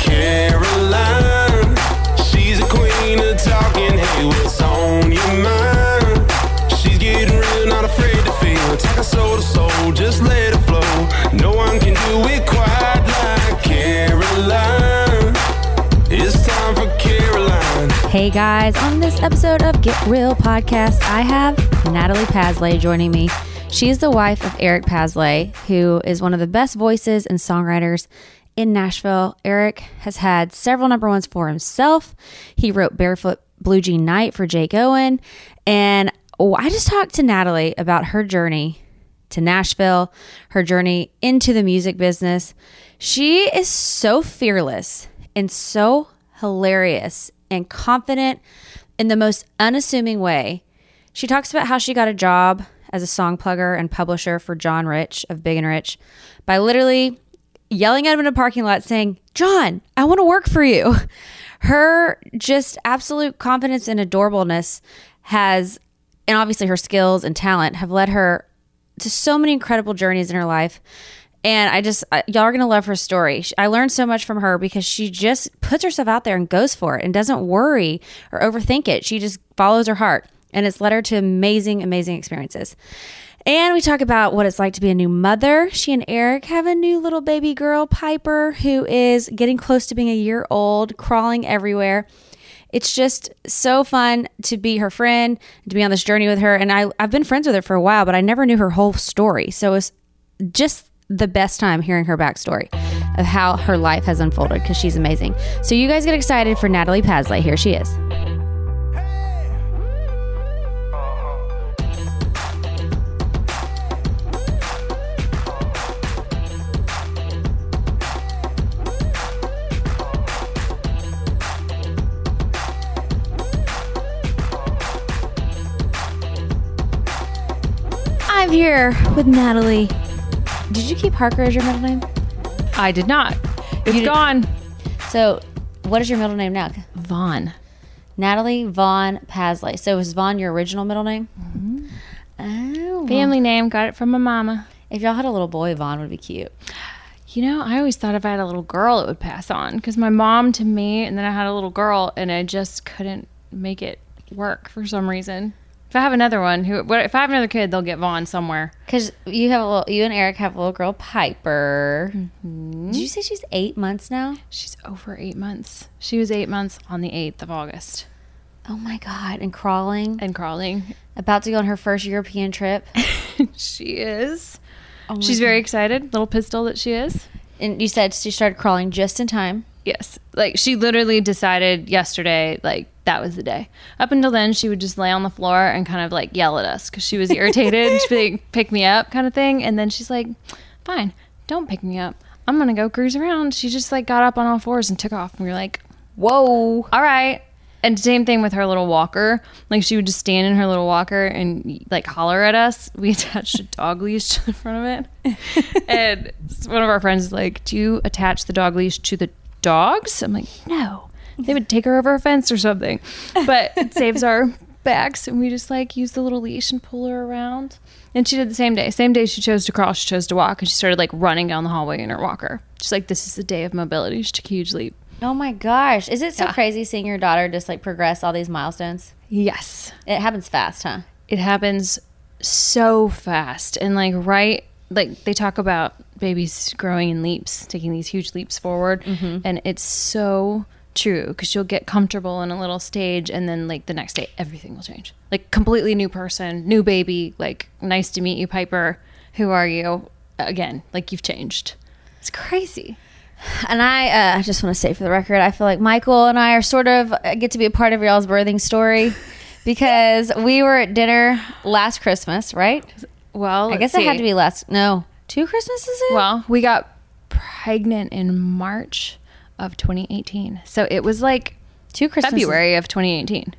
Caroline, she's a queen of talking. Hey, what's on your mind? She's getting real, not afraid to feel. Take her soul to soul, just let it flow. No one can do it quite like Caroline. It's time for Caroline. Hey guys, on this episode of Get Real Podcast, I have Natalie Pasley joining me. She's the wife of Eric Pasley, who is one of the best voices and songwriters in Nashville. Eric has had several number ones for himself. He wrote Barefoot Blue Jean Night for Jake Owen. And I just talked to Natalie about her journey to Nashville, her journey into the music business. She is so fearless and so hilarious and confident in the most unassuming way. She talks about how she got a job as a song plugger and publisher for John Rich of Big and Rich by literally yelling at him in a parking lot saying, "John, I want to work for you." Her just absolute confidence and adorableness has, and obviously her skills and talent have led her to so many incredible journeys in her life. And y'all are going to love her story. I learned so much from her because she just puts herself out there and goes for it and doesn't worry or overthink it. She just follows her heart, and it's led her to amazing, amazing experiences. And we talk about what it's like to be a new mother. She and Eric have a new little baby girl, Piper, who is getting close to being a year old, crawling everywhere. It's just so fun to be her friend, to be on this journey with her. And I've been friends with her for a while, but I never knew her whole story. So it's just the best time hearing her backstory of how her life has unfolded, because she's amazing. So you guys get excited for Natalie Pasley. Here she is. Here with Natalie. Did you keep Harker as your middle name? I did not. It's gone. So what is your middle name now? Vaughn. Natalie Vaughn Pasley. So is Vaughn your original middle name? Mm-hmm. Oh. Family name. Got it from my mama. If y'all had a little boy, Vaughn would be cute. You know, I always thought if I had a little girl, it would pass on. Because my mom to me, and then I had a little girl, and I just couldn't make it work for some reason. If I have another one, if I have another kid, they'll get Vaughn somewhere. Because you and Eric have a little girl, Piper. Mm-hmm. Did you say she's 8 months now? She's over 8 months. She was 8 months on the 8th of August. Oh my God. And crawling. About to go on her first European trip. She is. Oh, she's very excited. Little pistol that she is. And you said she started crawling just in time. Yes. Like, she literally decided yesterday, like, that was the day. Up until then, she would just lay on the floor and kind of, like, yell at us because she was irritated. She'd be like, pick me up kind of thing. And then she's like, fine, don't pick me up. I'm going to go cruise around. She just, like, got up on all fours and took off. And we were like, whoa. All right. And same thing with her little walker. Like, she would just stand in her little walker and, like, holler at us. We attached a dog leash to the front of it. And one of our friends is like, do you attach the dog leash to the dogs? I'm like, no. They would take her over a fence or something. But it saves our backs. And we just, like, use the little leash and pull her around. And she did the same day. Same day she chose to crawl, she chose to walk. And she started, like, running down the hallway in her walker. She's like, this is the day of mobility. She took a huge leap. Oh my gosh. Is it so crazy seeing your daughter just like progress all these milestones? Yes. It happens fast, huh? It happens so fast. And like, right, like they talk about babies growing in leaps, taking these huge leaps forward. Mm-hmm. And it's so true, because you'll get comfortable in a little stage and then like the next day everything will change. Like completely new person, new baby, like nice to meet you, Piper. Who are you? Again, like you've changed. It's crazy. And I just want to say for the record, I feel like Michael and I are sort of get to be a part of y'all's birthing story, because we were at dinner last Christmas, right? Well, I guess it had to be two Christmases in? Well, we got pregnant in March of 2018. So it was like two Christmases. February of 2018,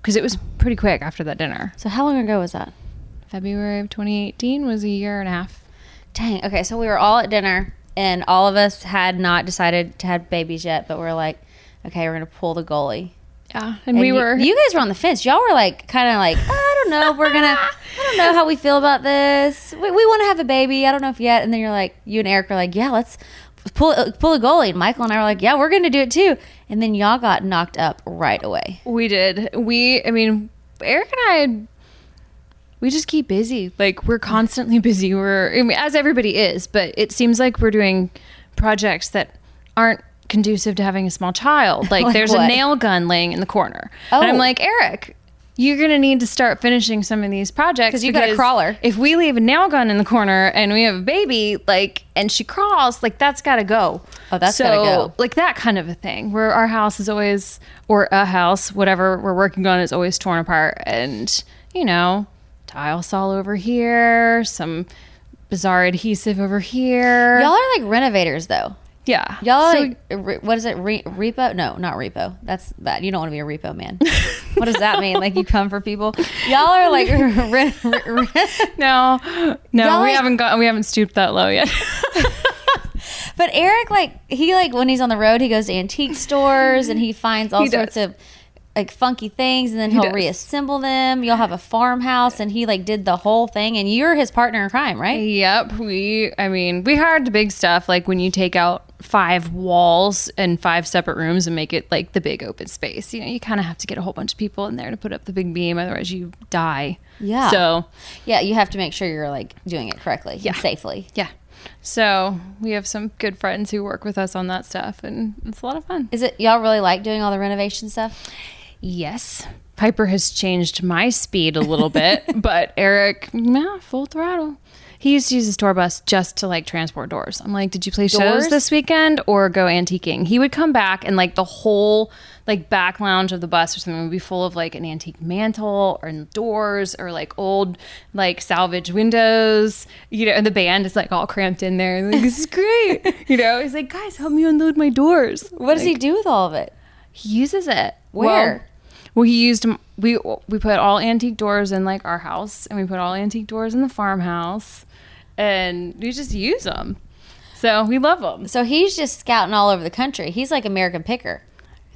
because it was pretty quick after that dinner. So how long ago was that? February of 2018 was a year and a half. Dang. Okay. So we were all at dinner. And all of us had not decided to have babies yet, but we're like, okay, we're going to pull the goalie. Yeah, and we were... You guys were on the fence. Y'all were like, kind of like, I don't know if we're going to... I don't know how we feel about this. We want to have a baby. I don't know if yet. And then you're like, you and Eric were like, yeah, let's pull a goalie. And Michael and I were like, yeah, we're going to do it too. And then y'all got knocked up right away. We did. Eric and I... We just keep busy. Like, we're constantly busy. As everybody is, but it seems like we're doing projects that aren't conducive to having a small child. Like there's a nail gun laying in the corner. Oh. And I'm like, Eric, you're going to need to start finishing some of these projects. Because you got a crawler. If we leave a nail gun in the corner and we have a baby, like, and she crawls, like, that's got to go. Oh, that's got to go. Like, that kind of a thing where our house is always, or a house, whatever we're working on is always torn apart. And, you know... tile saw over here, some bizarre adhesive over here. Y'all are like renovators though. Yeah. Y'all so are like, what is it? Repo? No, not repo. That's bad. You don't want to be a repo man. What does that mean? Like you come for people? Y'all are like... No, we haven't stooped that low yet. But Eric, like he like when he's on the road, he goes to antique stores and he finds all sorts of... like funky things, and then he'll reassemble them. You'll have a farmhouse, and he like did the whole thing, and you're his partner in crime, right? Yep. We hired the big stuff, like when you take out 5 walls and 5 separate rooms and make it like the big open space. You know, you kind of have to get a whole bunch of people in there to put up the big beam, otherwise you die. Yeah. So yeah, you have to make sure you're like doing it correctly and safely. Yeah. So we have some good friends who work with us on that stuff, and it's a lot of fun. Is it y'all really like doing all the renovation stuff? Yes. Piper has changed my speed a little bit, but Eric, full throttle. He used to use a store bus just to like transport doors. I'm like, did you play shows this weekend or go antiquing? He would come back and like the whole like back lounge of the bus or something would be full of like an antique mantle or doors or like old like salvage windows, you know, and the band is like all cramped in there. And, like, this is great. You know, he's like, guys, help me unload my doors. What does he do with all of it? He uses it. Where? Well, he used them. We put all antique doors in like our house, and we put all antique doors in the farmhouse, and we just use them. So we love them. So he's just scouting all over the country. He's like American Picker.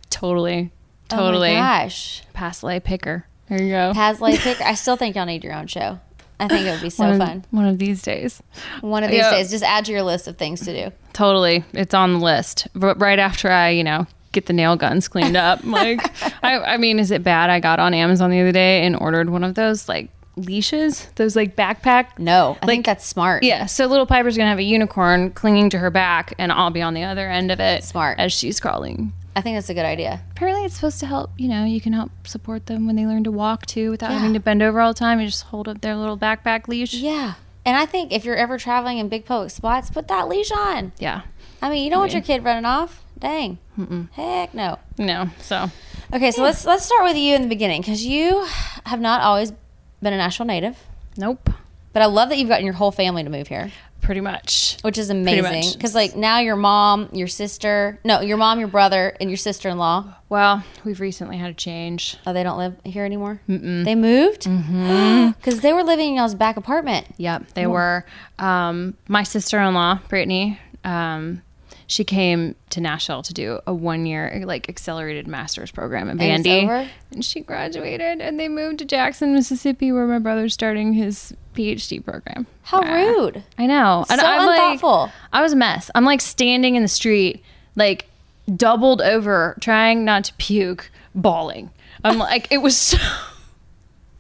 Totally. Oh my gosh, Pasley Picker. There you go. Pasley Picker. I still think y'all need your own show. I think it would be so fun. One of these days. Just add to your list of things to do. Totally, it's on the list. But right after I, get the nail guns cleaned up. Like, is it bad? I got on Amazon the other day and ordered one of those like leashes, those like backpack. No, I think that's smart. Yeah. So little Piper's going to have a unicorn clinging to her back, and I'll be on the other end of it. Smart. As she's crawling. I think that's a good idea. Apparently it's supposed to help, you can help support them when they learn to walk too, without having to bend over all the time. You just hold up their little backpack leash. Yeah. And I think if you're ever traveling in big public spots, put that leash on. Yeah. You don't want your kid running off. Dang. Mm-mm. Heck no. No. So. Okay, so let's start with you in the beginning, because you have not always been a Nashville native. Nope. But I love that you've gotten your whole family to move here. Pretty much. Which is amazing. Because like now your mom, your sister, no, your mom, your brother, and your sister-in-law. Well, we've recently had a change. Oh, they don't live here anymore? Mm-mm. They moved? Mm-hmm. Because they were living in y'all's back apartment. Yep, they were. My sister-in-law, Brittany, she came to Nashville to do a one-year like accelerated master's program at Vandy. And she graduated and they moved to Jackson, Mississippi, where my brother's starting his PhD program. How rude. I know. And so I'm unthoughtful. Like, I was a mess. I'm like standing in the street, like doubled over, trying not to puke, bawling. I'm like, it was so...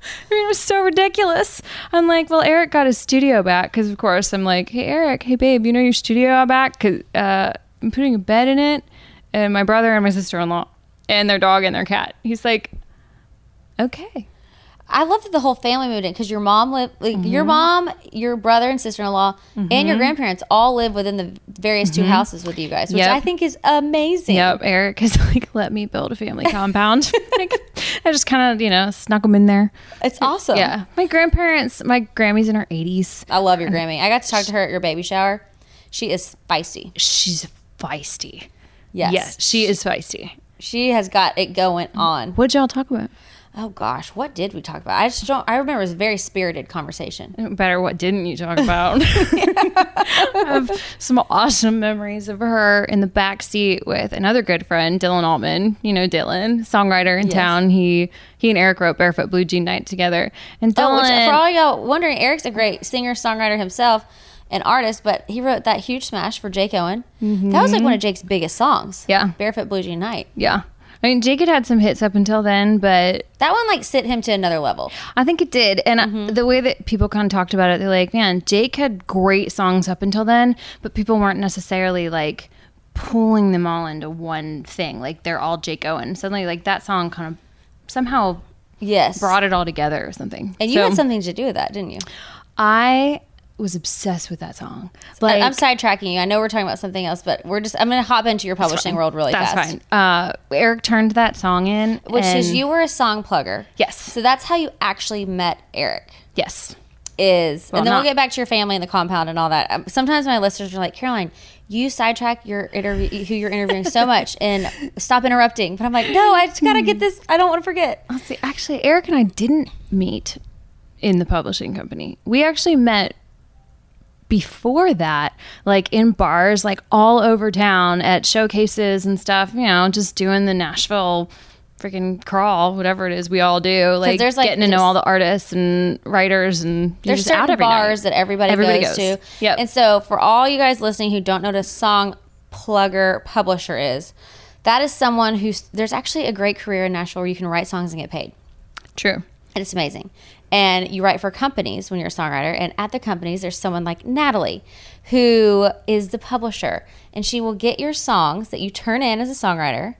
I mean, it was so ridiculous. I'm like, well, Eric got his studio back because, of course, I'm like, hey, Eric, hey, babe, you know your studio back? Because I'm putting a bed in it and my brother and my sister-in-law and their dog and their cat. He's like, okay. I love that the whole family moved in because your mom lived, like, mm-hmm. your mom, your brother and sister-in-law, mm-hmm. and your grandparents all live within the various mm-hmm. two houses with you guys, which yep. I think is amazing. Yep, Eric has like let me build a family compound. Like, I just kind of, you know, snuck them in there. It's awesome. Yeah, my grandparents, my Grammy's in her 80s. I love your Grammy. I got to talk to her at your baby shower. She is feisty. She's feisty. Yes. Yes, she is feisty. She has got it going on. What'd y'all talk about? Oh gosh, what did we talk about? I just don't. I remember it was a very spirited conversation. Better, what didn't you talk about? I have some awesome memories of her in the back seat with another good friend, Dylan Altman. You know Dylan, songwriter in yes. town. He and Eric wrote Barefoot Blue Jean Night together. And Dylan, which, for all y'all wondering, Eric's a great singer, songwriter himself, an artist, but he wrote that huge smash for Jake Owen. Mm-hmm. That was like one of Jake's biggest songs. Yeah, Barefoot Blue Jean Night. Yeah. I mean, Jake had some hits up until then, but... That one, like, sent him to another level. I think it did. And mm-hmm. The way that people kind of talked about it, they're like, man, Jake had great songs up until then, but people weren't necessarily, like, pulling them all into one thing. Like, they're all Jake Owen. Suddenly, like, that song kind of somehow yes. brought it all together or something. And you had something to do with that, didn't you? I was obsessed with that song. Like, I'm sidetracking you. I know we're talking about something else, but I'm going to hop into your publishing world really fast. That's fine. Eric turned that song in. Which is, you were a song plugger. Yes. So that's how you actually met Eric. Yes. And then we'll get back to your family and the compound and all that. Sometimes my listeners are like, Caroline, you sidetrack who you're interviewing so much and stop interrupting. But I'm like, no, I just got to get this. I don't want to forget. Let's see. Actually, Eric and I didn't meet in the publishing company. We actually met before that, like in bars, like all over town at showcases and stuff, you know, just doing the Nashville freaking crawl, whatever it is we all do, like getting to know all the artists and writers, and there's just certain bars that everybody goes to. Yep. And so for all you guys listening who don't know what a song plugger publisher is, that is someone who's, there's actually a great career in Nashville where you can write songs and get paid. True. And it's amazing. And you write for companies when you're a songwriter. And at the companies, there's someone like Natalie, who is the publisher. And she will get your songs that you turn in as a songwriter.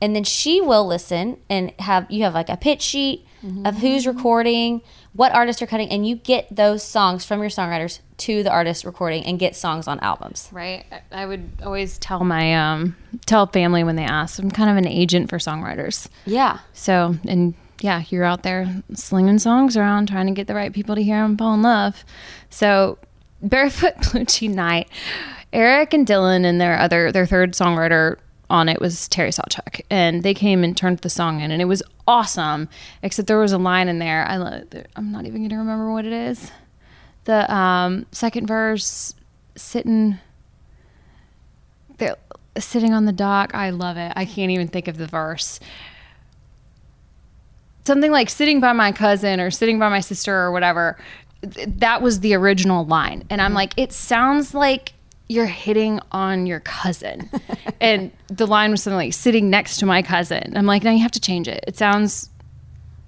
And then she will listen and you have like a pitch sheet mm-hmm. of who's recording, what artists are cutting. And you get those songs from your songwriters to the artist recording and get songs on albums. Right. I would always tell my tell family when they ask, I'm kind of an agent for songwriters. Yeah. So, and... yeah, you're out there slinging songs around, trying to get the right people to hear them, fall in love. So, Barefoot Blue Jean Night, Eric and Dylan and their third songwriter on it was Terry Sawchuk, and they came and turned the song in, and it was awesome. Except there was a line in there. I'm not even going to remember what it is. The second verse, sitting on the dock. I love it. I can't even think of the verse. Something like sitting by my cousin or sitting by my sister or whatever. That was the original line. And I'm like, it sounds like you're hitting on your cousin. And the line was something like sitting next to my cousin. I'm like, no, you have to change it. It sounds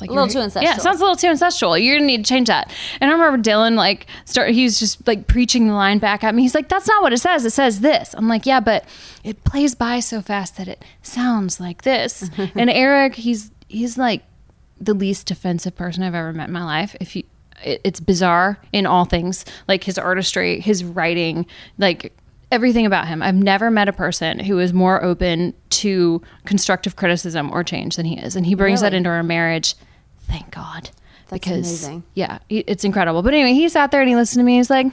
like a little too ancestral. Yeah, it sounds a little too ancestral. You're going to need to change that. And I remember Dylan, like, he was just like preaching the line back at me. He's like, that's not what it says. It says this. I'm like, yeah, but it plays by so fast that it sounds like this. And Eric, he's like, the least defensive person I've ever met in my life. It's bizarre in all things, like his artistry, his writing, like everything about him. I've never met a person who is more open to constructive criticism or change than he is. And he brings that into our marriage. Thank God. That's amazing. Yeah, it's incredible. But anyway, he sat there and he listened to me. He's like,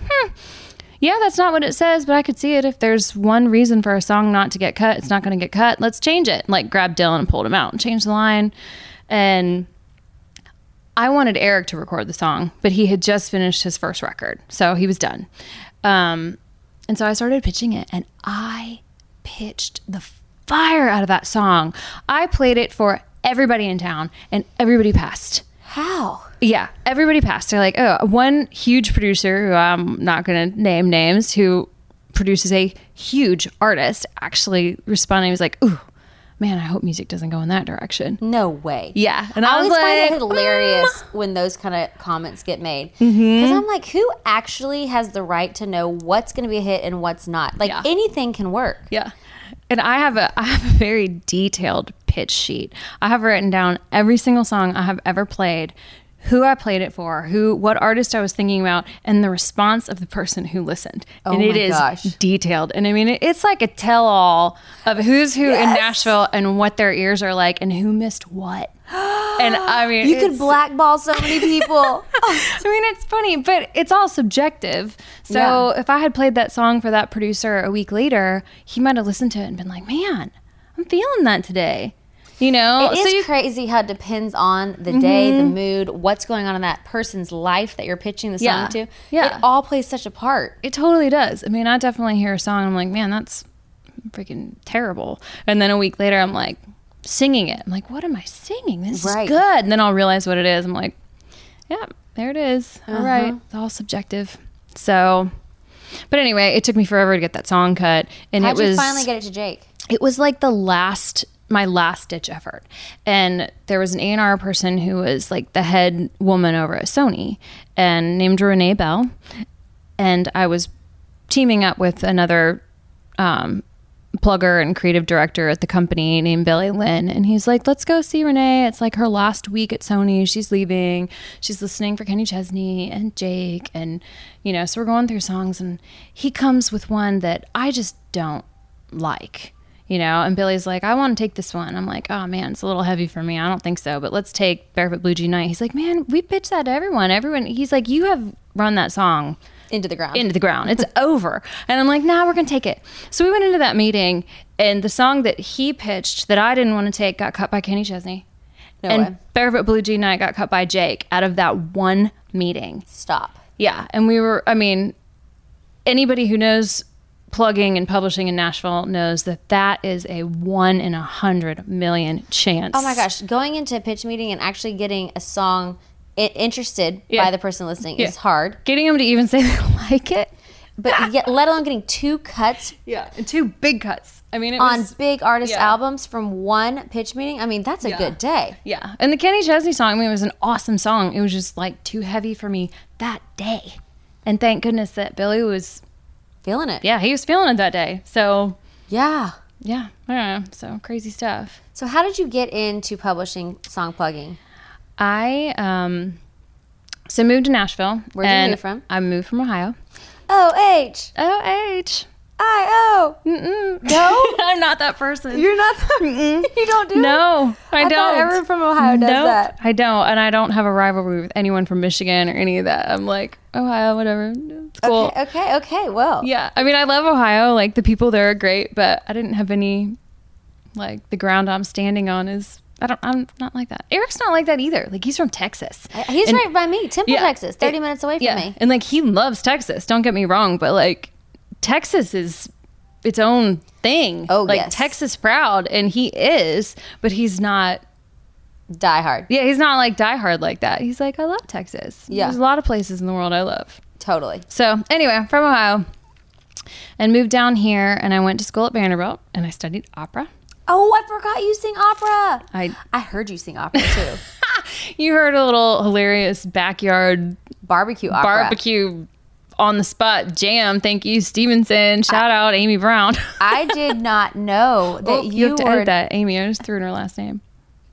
yeah, that's not what it says, but I could see it. If there's one reason for a song not to get cut, it's not going to get cut. Let's change it. Like, grab Dylan and pulled him out and changed the line. And I wanted Eric to record the song, but he had just finished his first record, so he was done. And so I started pitching it, and I pitched the fire out of that song. I played it for everybody in town, and everybody passed. How? Yeah, everybody passed. They're like, oh, one huge producer, who I'm not going to name names, who produces a huge artist, actually responding. He was like, ooh, man, I hope music doesn't go in that direction. No way. Yeah. And I was like, find it hilarious when those kind of comments get made. Because I'm like, who actually has the right to know what's going to be a hit and what's not? Like, anything can work. Yeah. And I have a very detailed pitch sheet. I have written down every single song I have ever played, who I played it for, what artist I was thinking about, and the response of the person who listened. Oh, and it is detailed. And I mean, it's like a tell-all of who's who in Nashville and what their ears are like and who missed what. And I mean, you could blackball so many people. I mean, it's funny, but it's all subjective. So if I had played that song for that producer a week later, he might have listened to it and been like, man, I'm feeling that today. You know, it is crazy how it depends on the day, the mood, what's going on in that person's life that you're pitching the song to. Yeah. It all plays such a part. It totally does. I mean, I definitely hear a song and I'm like, man, that's freaking terrible. And then a week later, I'm like singing it. I'm like, what am I singing? This is good. And then I'll realize what it is. I'm like, yeah, there it is. All right. It's all subjective. So, but anyway, it took me forever to get that song cut. And how'd you finally get it to Jake? It was like my last ditch effort. And there was an A&R person who was like the head woman over at Sony and named Renee Bell. And I was teaming up with another plugger and creative director at the company named Billy Lynn. And he's like, let's go see Renee. It's like her last week at Sony. She's leaving. She's listening for Kenny Chesney and Jake. And, you know, so we're going through songs and he comes with one that I just don't like. You know, and Billy's like, I want to take this one. I'm like, oh man, it's a little heavy for me. I don't think so, but let's take Barefoot Blue Jean Night. He's like, man, we pitched that to everyone. He's like, you have run that song into the ground. It's over. And I'm like, nah, we're going to take it. So we went into that meeting, and the song that he pitched that I didn't want to take got cut by Kenny Chesney. No way. Barefoot Blue Jean Night got cut by Jake out of that one meeting. Stop. Yeah. And anybody who knows plugging and publishing in Nashville knows that is a 1 in 100 million chance. Oh my gosh. Going into a pitch meeting and actually getting a song interested by the person listening is hard. Getting them to even say they like it. But yet, let alone getting two cuts. Yeah, and two big cuts. I mean, on big artist albums from one pitch meeting. I mean, that's a good day. Yeah. And the Kenny Chesney song, it was an awesome song. It was just like too heavy for me that day. And thank goodness that Billy was feeling it. Yeah, he was feeling it that day. So yeah, I don't know. So crazy stuff. So how did you get into publishing song plugging? I moved to Nashville. Where did you move from? I moved from Ohio. O-H-I-O. Mm-mm. No, I'm not that person. You're not. You don't do. No, it? I don't. Everyone from Ohio does that. I don't, and I don't have a rivalry with anyone from Michigan or any of that. I'm like Ohio, whatever. It's cool. Okay. Well, yeah. I mean, I love Ohio. Like the people there are great, but I didn't have any. Like the ground I'm standing on is. I'm not like that. Eric's not like that either. Like he's from Texas. He's right by me, Temple, Texas, 30 minutes away from me. And like he loves Texas. Don't get me wrong, but like. Texas is its own thing. Oh, like, yes. Texas proud, and he is, but he's not... diehard. Yeah, he's not, like, diehard like that. He's like, I love Texas. Yeah. There's a lot of places in the world I love. Totally. So, anyway, I'm from Ohio, and moved down here, and I went to school at Vanderbilt, and I studied opera. Oh, I forgot you sing opera. I heard you sing opera, too. You heard a little hilarious backyard... barbecue opera. Barbecue... on the spot jam. Thank you, Stevenson. Shout out Amy Brown. I did not know that. You have to edit that, Amy. I just threw in her last name.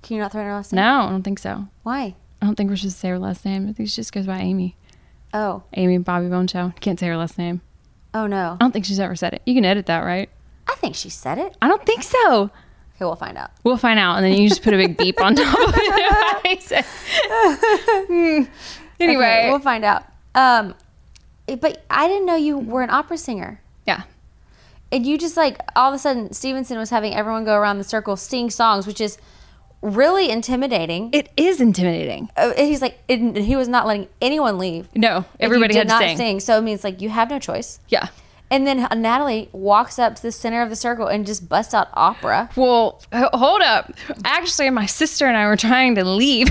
Can you not throw in her last name? No, I don't think so. Why? I don't think we should say her last name. I think she just goes by Amy. Oh, Amy Bobby Bone Show. Can't say her last name. Oh no, I don't think she's ever said it. You can edit that, right? I think she said it. I don't think so. Okay, we'll find out. We'll find out, and then you just put a big beep on top of it. Anyway, okay, we'll find out. But I didn't know you were an opera singer. Yeah. And you just like, all of a sudden, Stevenson was having everyone go around the circle sing songs, which is really intimidating. It is intimidating. He's like, he was not letting anyone leave. No, everybody had to sing. So it means like, you have no choice. Yeah. And then Natalie walks up to the center of the circle and just busts out opera. Well, hold up. Actually, my sister and I were trying to leave.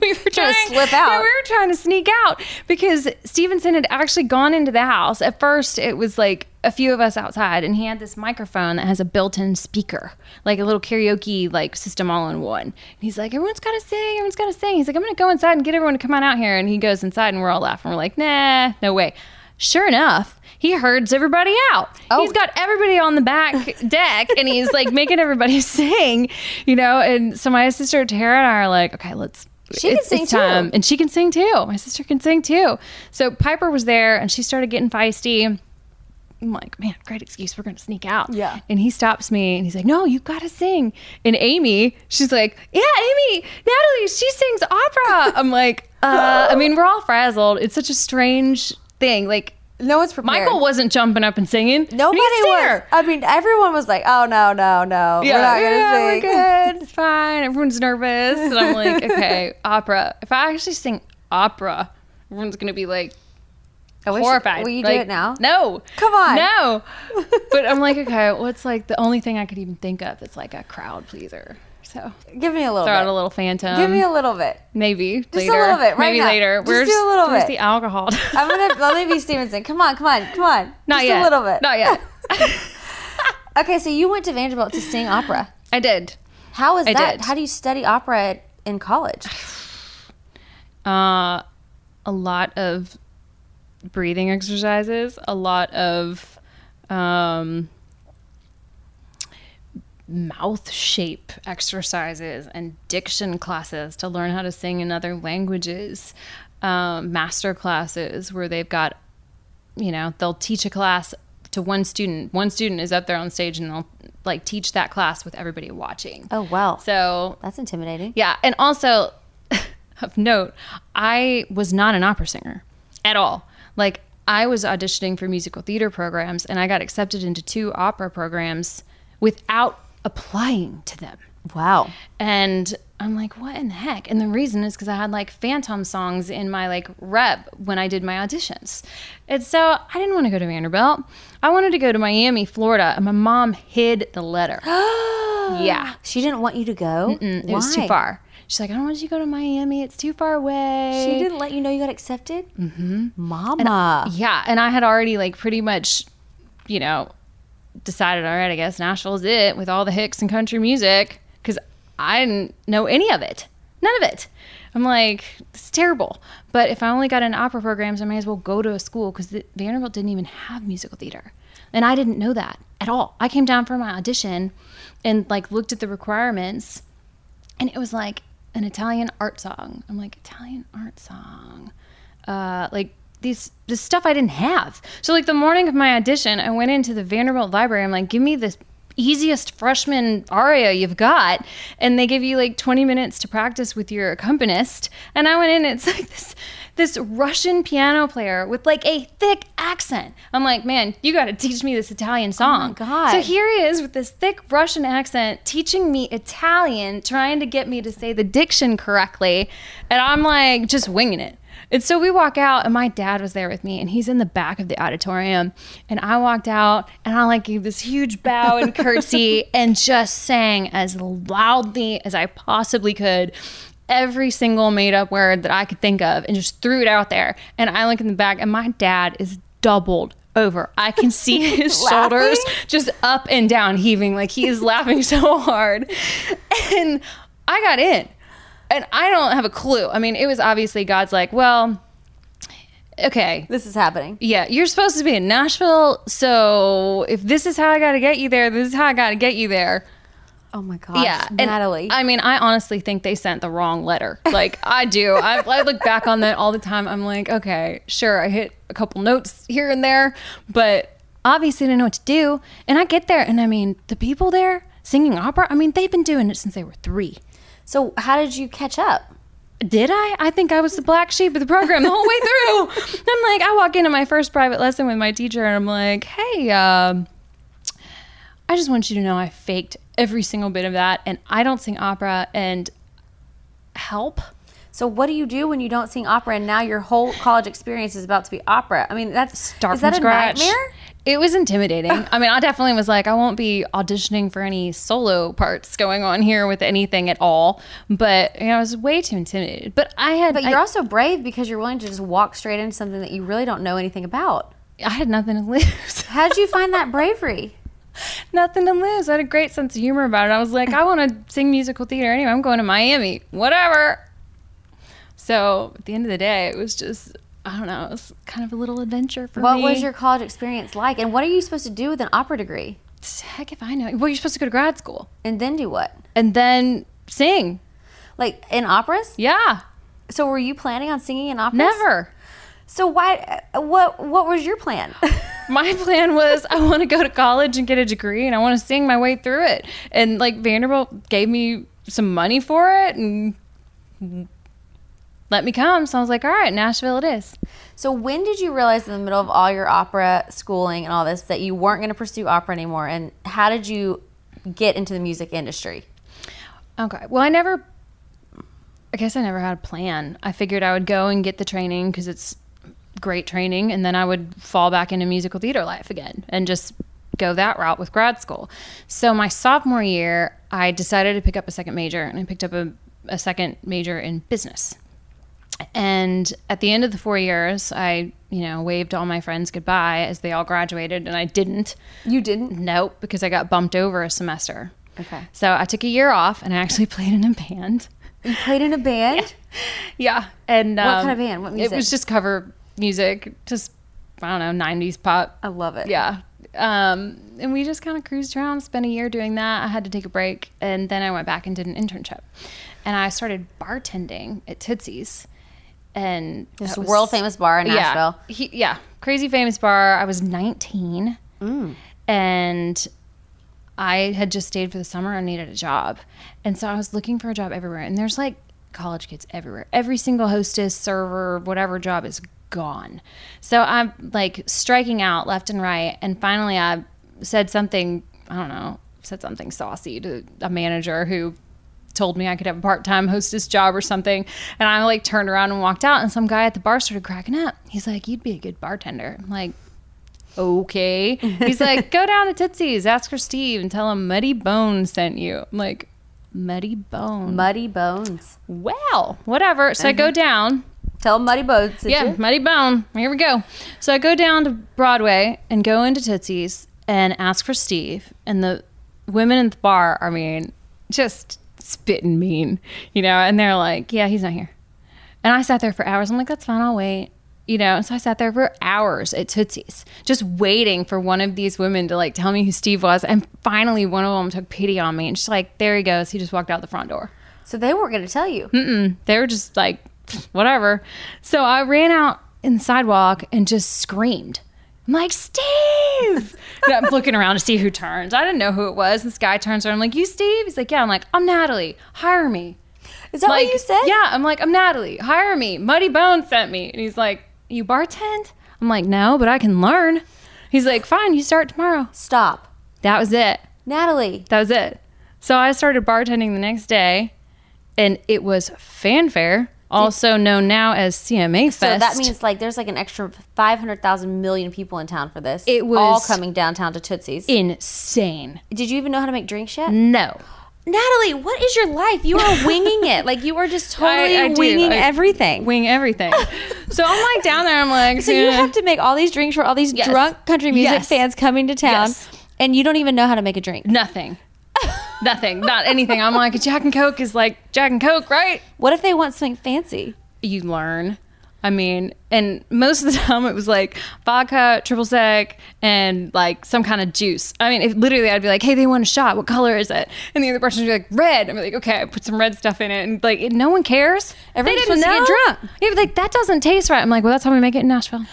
We were trying to slip out. Yeah, we were trying to sneak out because Stevenson had actually gone into the house. At first, it was like a few of us outside, and he had this microphone that has a built-in speaker, like a little karaoke like system all in one. And he's like, everyone's got to sing, everyone's got to sing. He's like, I'm going to go inside and get everyone to come on out here. And he goes inside, and we're all laughing. We're like, nah, no way. Sure enough, he herds everybody out. Oh. He's got everybody on the back deck, and he's like making everybody sing, you know. And so my sister Tara and I are like, okay, it's time. And she can sing too. My sister can sing too. So Piper was there, and she started getting feisty. I'm like, man, great excuse. We're going to sneak out. Yeah. And he stops me, and he's like, no, you got to sing. And Amy, she's like, yeah, Amy, Natalie, she sings opera. I'm like, I mean, we're all frazzled. It's such a strange thing. Like, no one's prepared. Michael wasn't jumping up and singing. Nobody was. I mean, everyone was like, oh, no. Yeah, we're not going to sing. We're good. It's fine. Everyone's nervous. And I'm like, okay, opera. If I actually sing opera, everyone's going to be like horrified. Will you do it now? No. Come on. No. But I'm like, okay, what's like the only thing I could even think of that's like a crowd pleaser? So give me a little bit. Throw out a little phantom. Give me a little bit. Maybe just later. Just a little bit. Right Maybe now. Later. Just do a little bit. Where's the alcohol? Let me be Stevenson. Come on. Not just yet. Just a little bit. Not yet. Okay, so you went to Vanderbilt to sing opera. I did. How was that? How do you study opera in college? A lot of breathing exercises. A lot of mouth shape exercises and diction classes to learn how to sing in other languages, master classes where they've got, you know, they'll teach a class to one student. One student is up there on stage and they'll like teach that class with everybody watching. Oh, wow. So that's intimidating. Yeah. And also of note, I was not an opera singer at all. Like I was auditioning for musical theater programs and I got accepted into 2 opera programs without applying to them. Wow. And I'm like, what in the heck? And the reason is because I had like phantom songs in my like rep when I did my auditions. And so I didn't want to go to Vanderbilt. I wanted to go to Miami, Florida. And my mom hid the letter. Yeah. She didn't want you to go? Mm-mm. Why? It was too far. She's like, I don't want you to go to Miami. It's too far away. She didn't let you know you got accepted? Mm-hmm. Mama. And I had already like pretty much, you know, decided, all right, I guess Nashville's it with all the hicks and country music because I didn't know any of it. None of it. I'm like, it's terrible. But if I only got in opera programs, I may as well go to a school because Vanderbilt didn't even have musical theater. And I didn't know that at all. I came down for my audition and like looked at the requirements and it was like an Italian art song. I'm like, Italian art song. Like this stuff I didn't have. So like the morning of my audition, I went into the Vanderbilt library. I'm like, give me the easiest freshman aria you've got. And they give you like 20 minutes to practice with your accompanist. And I went in, it's like this Russian piano player with like a thick accent. I'm like, man, you got to teach me this Italian song. Oh my God. So here he is with this thick Russian accent teaching me Italian, trying to get me to say the diction correctly. And I'm like, just winging it. And so we walk out and my dad was there with me and he's in the back of the auditorium and I walked out and I like gave this huge bow and curtsy and just sang as loudly as I possibly could every single made up word that I could think of and just threw it out there. And I look in the back and my dad is doubled over. I can see his shoulders just up and down heaving, like he is laughing so hard. And I got in. And I don't have a clue. I mean, it was obviously God's like, well, okay. This is happening. Yeah. You're supposed to be in Nashville. So if this is how I got to get you there, this is how I got to get you there. Oh my gosh. Yeah. Natalie. And, I mean, I honestly think they sent the wrong letter. Like I do. I look back on that all the time. I'm like, okay, sure. I hit a couple notes here and there, but obviously I didn't know what to do. And I get there. And I mean, the people there singing opera, I mean, they've been doing it since they were 3. So how did you catch up? Did I? I think I was the black sheep of the program the whole way through. I'm like, I walk into my first private lesson with my teacher and I'm like, hey, I just want you to know I faked every single bit of that and I don't sing opera and help. So what do you do when you don't sing opera and now your whole college experience is about to be opera? I mean, that's start from scratch. Is that a nightmare? It was intimidating. I mean, I definitely was like, I won't be auditioning for any solo parts going on here with anything at all. But I was way too intimidated. But you're also brave because you're willing to just walk straight into something that you really don't know anything about. I had nothing to lose. How did you find that bravery? Nothing to lose. I had a great sense of humor about it. I was like, I want to sing musical theater anyway. I'm going to Miami. Whatever. So at the end of the day, it was just, I don't know, it was kind of a little adventure for me. What was your college experience like? And what are you supposed to do with an opera degree? Heck if I know. Well, you're supposed to go to grad school. And then do what? And then sing. Like in operas? Yeah. So were you planning on singing in operas? Never. So why? What was your plan? My plan was I want to go to college and get a degree and I want to sing my way through it. And like Vanderbilt gave me some money for it and let me come. So I was like, all right, Nashville it is. So when did you realize in the middle of all your opera schooling and all this that you weren't going to pursue opera anymore? And how did you get into the music industry? Okay. Well, I guess I never had a plan. I figured I would go and get the training because it's great training, and then I would fall back into musical theater life again and just go that route with grad school. So my sophomore year, I decided to pick up a second major, and I picked up a second major in business. And at the end of the 4 years, I, waved all my friends goodbye as they all graduated, and I didn't. You didn't? Nope, because I got bumped over a semester. Okay. So I took a year off, and I actually played in a band. You played in a band? Yeah. And what kind of band? What music? It was just cover music, just, I don't know, 90s pop. I love it. Yeah. And we just kind of cruised around, spent a year doing that. I had to take a break, and then I went back and did an internship. And I started bartending at Tootsie's. And this world famous bar in Nashville. Yeah, crazy famous bar. I was 19, and I had just stayed for the summer and needed a job. And so I was looking for a job everywhere. And there's like college kids everywhere. Every single hostess, server, whatever job is gone. So I'm like striking out left and right. And finally I said something saucy to a manager who told me I could have a part-time hostess job or something. And I like turned around and walked out. And some guy at the bar started cracking up. He's like, you'd be a good bartender. I'm like, okay. He's like, go down to Tootsie's, ask for Steve and tell him Muddy Bones sent you. I'm like, Muddy Bones? Muddy Bones. Wow. Whatever. So I go down. Tell him Muddy Bones sent you. Muddy Bone. Here we go. So I go down to Broadway and go into Tootsie's and ask for Steve. And the women in the bar, I mean, just spitting mean, and they're like, yeah, he's not here. And I sat there for hours. I'm like, that's fine. I'll wait. And so I sat there for hours at Tootsie's just waiting for one of these women to like tell me who Steve was. And finally one of them took pity on me and she's like, there he goes. He just walked out the front door. So they weren't going to tell you. They were just like, whatever. So I ran out in the sidewalk and just screamed. I'm like, Steve! I'm looking around to see who turns. I didn't know who it was. This guy turns around. I'm like, you Steve? He's like, yeah. I'm like, I'm Natalie. Hire me. Is that like, what you said? Yeah. I'm like, I'm Natalie. Hire me. Muddy Bone sent me. And he's like, you bartend? I'm like, no, but I can learn. He's like, fine. You start tomorrow. Stop. That was it. Natalie. That was it. So I started bartending the next day, and it was fanfare. Also known now as CMA Fest. So that means like there's like an extra 500,000 million people in town for this. It was all coming downtown to Tootsie's. Insane. Did you even know how to make drinks yet? No. Natalie, what is your life? You are winging it. Like you are just totally everything. Wing everything. So I'm like down there. I'm like, so you have to make all these drinks for all these drunk country music fans coming to town, and you don't even know how to make a drink. Nothing, not anything. I'm like, a Jack and Coke is like Jack and Coke, right? What if they want something fancy? You learn. I mean, and most of the time it was like vodka, triple sec, and like some kind of juice. I mean, literally I'd be like, hey, they want a shot. What color is it? And the other person would be like, red. I'm like, okay, I put some red stuff in it. And like, no one cares. Everyone's supposed to get drunk. Yeah, but like, that doesn't taste right. I'm like, well, that's how we make it in Nashville.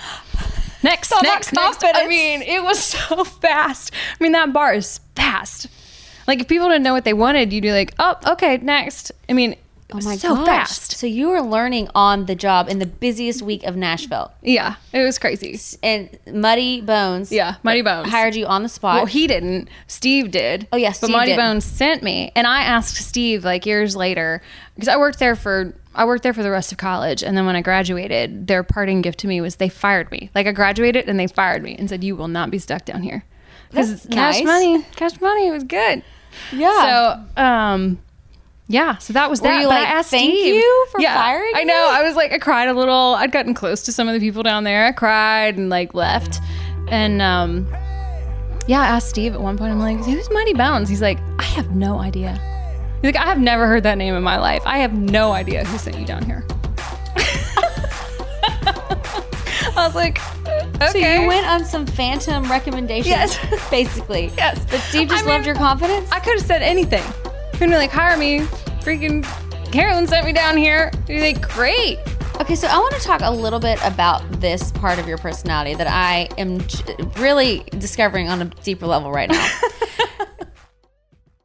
Next. I mean, it was so fast. I mean, that bar is fast. Like, if people didn't know what they wanted, you'd be like, oh, okay, next. I mean, It was so fast. So you were learning on the job in the busiest week of Nashville. Yeah, it was crazy. And Muddy Bones. Yeah, Muddy Bones hired you on the spot. Well, he didn't. Steve did. Oh yeah, Steve But Muddy did. Bones sent me, and I asked Steve like years later because I worked there for the rest of college, and then when I graduated, their parting gift to me was they fired me. Like I graduated and they fired me and said, "You will not be stuck down here." Because Cash Money was good. Yeah. So so that was that. Were you like, I asked thank Steve, you for firing me? I know. I was like, I cried a little. I'd gotten close to some of the people down there. I cried and like left. And I asked Steve at one point, I'm like, who's Muddy Bones? He's like, I have no idea. He's like, I have never heard that name in my life. I have no idea who sent you down here. I was like, okay. So you went on some phantom recommendations, yes. basically. Yes. But Steve just loved your confidence? I could have said anything. He would be like, hire me. Freaking Carolyn sent me down here. He'd be like, great. Okay, so I want to talk a little bit about this part of your personality that I am really discovering on a deeper level right now.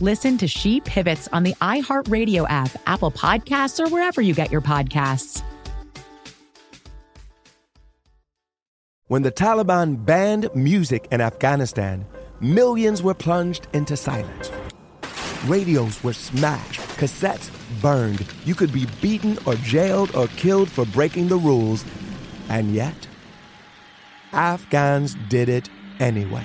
Listen to She Pivots on the iHeartRadio app, Apple Podcasts, or wherever you get your podcasts. When the Taliban banned music in Afghanistan, millions were plunged into silence. Radios were smashed, cassettes burned. You could be beaten or jailed or killed for breaking the rules. And yet, Afghans did it anyway.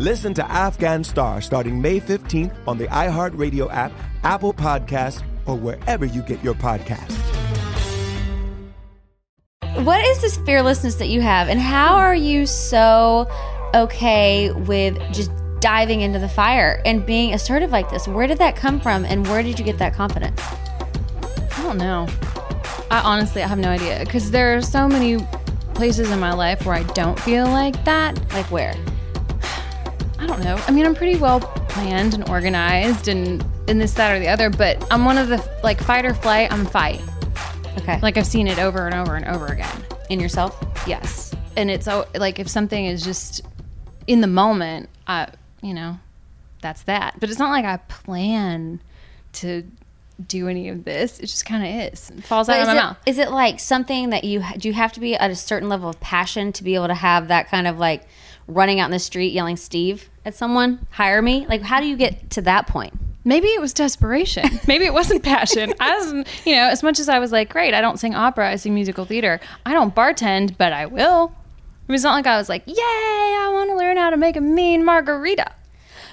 Listen to Afghan Star starting May 15th on the iHeartRadio app, Apple Podcasts, or wherever you get your podcasts. What is this fearlessness that you have, and how are you so okay with just diving into the fire and being assertive like this? Where did that come from, and where did you get that confidence? I don't know. I honestly have no idea, because there are so many places in my life where I don't feel like that. Like where? I don't know. I mean, I'm pretty well planned and organized and in this, that, or the other, but I'm one of the, like, fight or flight, I'm fight. Okay. Like, I've seen it over and over and over again. In yourself? Yes. And it's, like, if something is just in the moment, that's that. But it's not like I plan to do any of this. It just kind of is. It falls out of my mouth. Is it like something that you have to be at a certain level of passion to be able to have that kind of like running out in the street yelling Steve at someone, hire me? Like, how do you get to that point? Maybe it was desperation. Maybe it wasn't passion. As much as I was like, great, I don't sing opera, I sing musical theater. I don't bartend, but I will. It was not like I was like, yay, I want to learn how to make a mean margarita.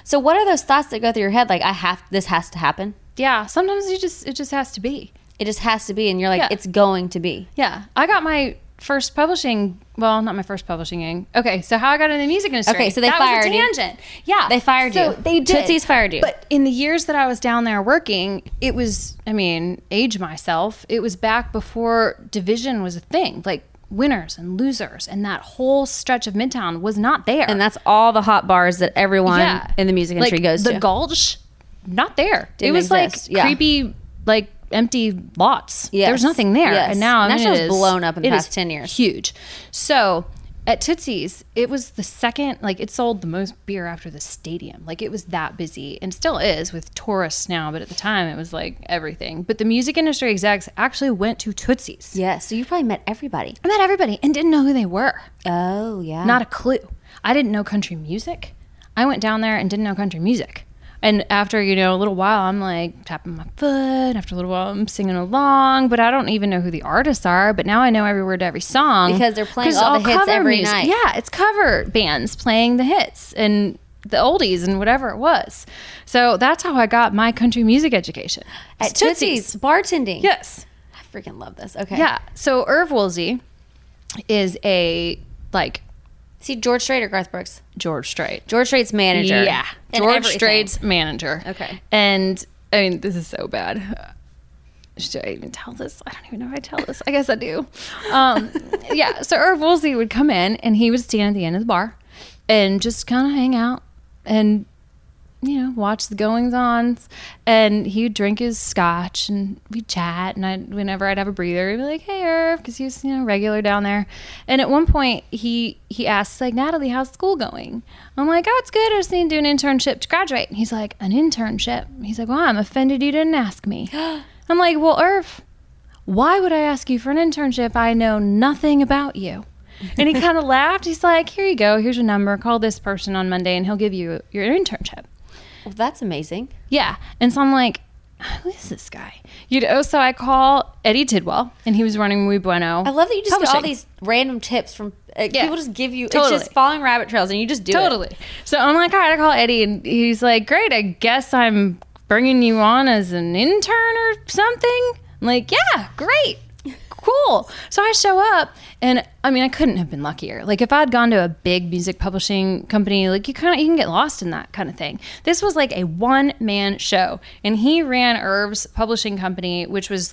So what are those thoughts that go through your head? Like, this has to happen. Yeah, sometimes it just has to be. It just has to be, and you're like, It's going to be. Yeah, I got my first publishing. Well, not my first publishing. Okay, so how I got into the music industry. Okay, so they fired you. That was a tangent. Yeah, they fired you. So they did. Tootsie's fired you. But in the years that I was down there working, it was, age myself. It was back before division was a thing. Like winners and losers, and that whole stretch of Midtown was not there. And that's all the hot bars that everyone in the music industry goes to. The Gulch, not there. It was creepy, like empty lots. Yes. There was nothing there. Yes. And now Nashville's blown up in the past 10 years. Huge. So at Tootsie's, it was the second, it sold the most beer after the stadium. It was that busy, and still is with tourists now, but at the time it was everything. But the music industry execs actually went to Tootsie's. Yeah, so you probably met everybody. I met everybody and didn't know who they were. Oh, yeah. Not a clue. I didn't know country music. I went down there and didn't know country music. And after, a little while, I'm tapping my foot. After a little while, I'm singing along. But I don't even know who the artists are. But now I know every word to every song. Because they're playing all the hits every night. Yeah, it's cover bands playing the hits and the oldies and whatever it was. So that's how I got my country music education. At Tootsie's. Bartending. Yes. I freaking love this. Okay. Yeah. So Irv Woolsey is George Strait or Garth Brooks? George Strait. George Strait's manager. Yeah. George Strait's manager. Okay. And, this is so bad. Should I even tell this? I don't even know if I tell this. I guess I do. Yeah. So Irv Woolsey would come in, and he would stand at the end of the bar and just kind of hang out and, watch the goings-on. And he would drink his scotch, and we'd chat. And whenever I'd have a breather, he'd be like, hey, Irv, because he was, regular down there. And at one point, he asked, Natalie, how's school going? I'm like, oh, it's good. I just need to do an internship to graduate. And he's like, an internship? He's like, well, I'm offended you didn't ask me. I'm like, well, Irv, why would I ask you for an internship? I know nothing about you. And he kind of laughed. He's like, here you go. Here's your number. Call this person on Monday, and he'll give you your internship. Well, that's amazing. Yeah. And so I'm like, who is this guy? So I call Eddie Tidwell, and he was running Muy Bueno. I love that you just get all these random tips from people just give you. Totally. It's just following rabbit trails, and you just do it. Totally. So I'm like, all right, I call Eddie, and he's like, great, I guess I'm bringing you on as an intern or something. I'm like, yeah, great. Cool. So I show up, and I couldn't have been luckier. If I'd gone to a big music publishing company, you can get lost in that kind of thing. This was a one-man show, and he ran Irv's publishing company, which was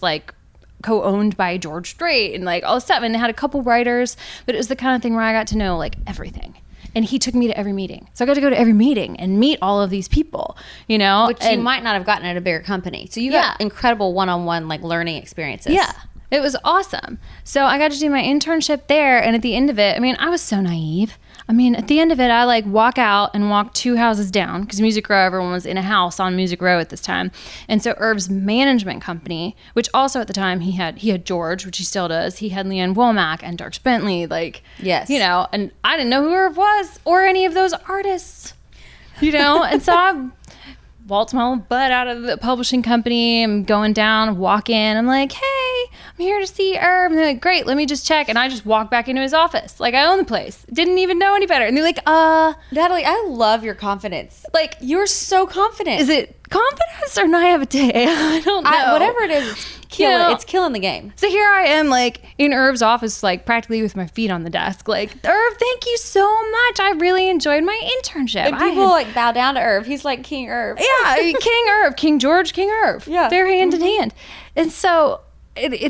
co-owned by George Strait and all this stuff, and they had a couple writers, but it was the kind of thing where I got to know everything. And he took me to every meeting. So I got to go to every meeting and meet all of these people, Which you might not have gotten at a bigger company. So you got incredible one-on-one learning experiences. Yeah. It was awesome. So I got to do my internship there. And at the end of it, I was so naive. At the end of it, I walk out and walk two houses down because Music Row, everyone was in a house on Music Row at this time. And so Irv's management company, which also at the time he had George, which he still does. He had Leanne Womack and Dirks Bentley. And I didn't know who Irv was or any of those artists, And so I waltz my old butt out of the publishing company. I'm going down, walk in. I'm like, hey, I'm here to see Irv. And they're like, great, let me just check. And I just walk back into his office. I own the place. Didn't even know any better. And they're like, Natalie, I love your confidence. You're so confident. Is it confidence or naivete? I don't know. Whatever it is, it's killing the game. So here I am, in Irv's office, practically with my feet on the desk. Irv, thank you so much. I really enjoyed my internship. And people bow down to Irv. He's like King Irv. Yeah, King Irv, King George, King Irv. Yeah, they're hand in hand. And so he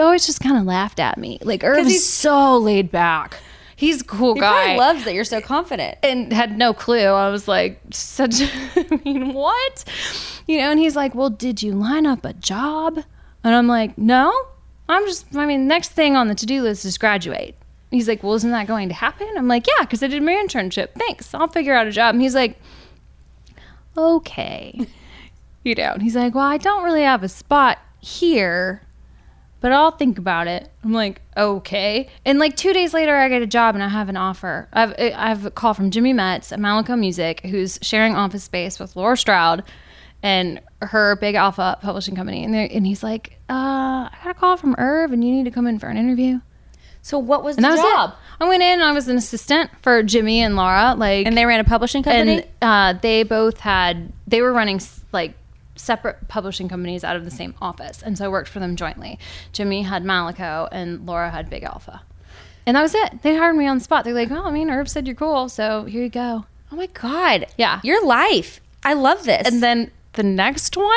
always just kind of laughed at me. Irv is so laid back. He's a cool guy. He loves that you're so confident. And had no clue. I was what? And he's like, well, did you line up a job? And I'm like, no. I'm just, next thing on the to-do list is graduate. And he's like, well, isn't that going to happen? I'm like, yeah, because I did my internship. Thanks. I'll figure out a job. And he's like, okay. And he's like, well, I don't really have a spot here, but I'll think about it. I'm like, okay. And 2 days later, I get a job and I have an offer. I have a call from Jimmy Metz at Malaco Music, who's sharing office space with Laura Stroud and her Big Alpha publishing company. And he's like, I got a call from Irv and you need to come in for an interview. So what was the job? I went in and I was an assistant for Jimmy and Laura. And they ran a publishing company? And they both were running separate publishing companies out of the same office, and so I worked for them jointly. Jimmy had Malaco and Laura had Big Alpha, and that was it. They hired me on the spot. They're like, well, Irv said you're cool, so here you go. Oh my god. Yeah, your life. I love this. And then the next one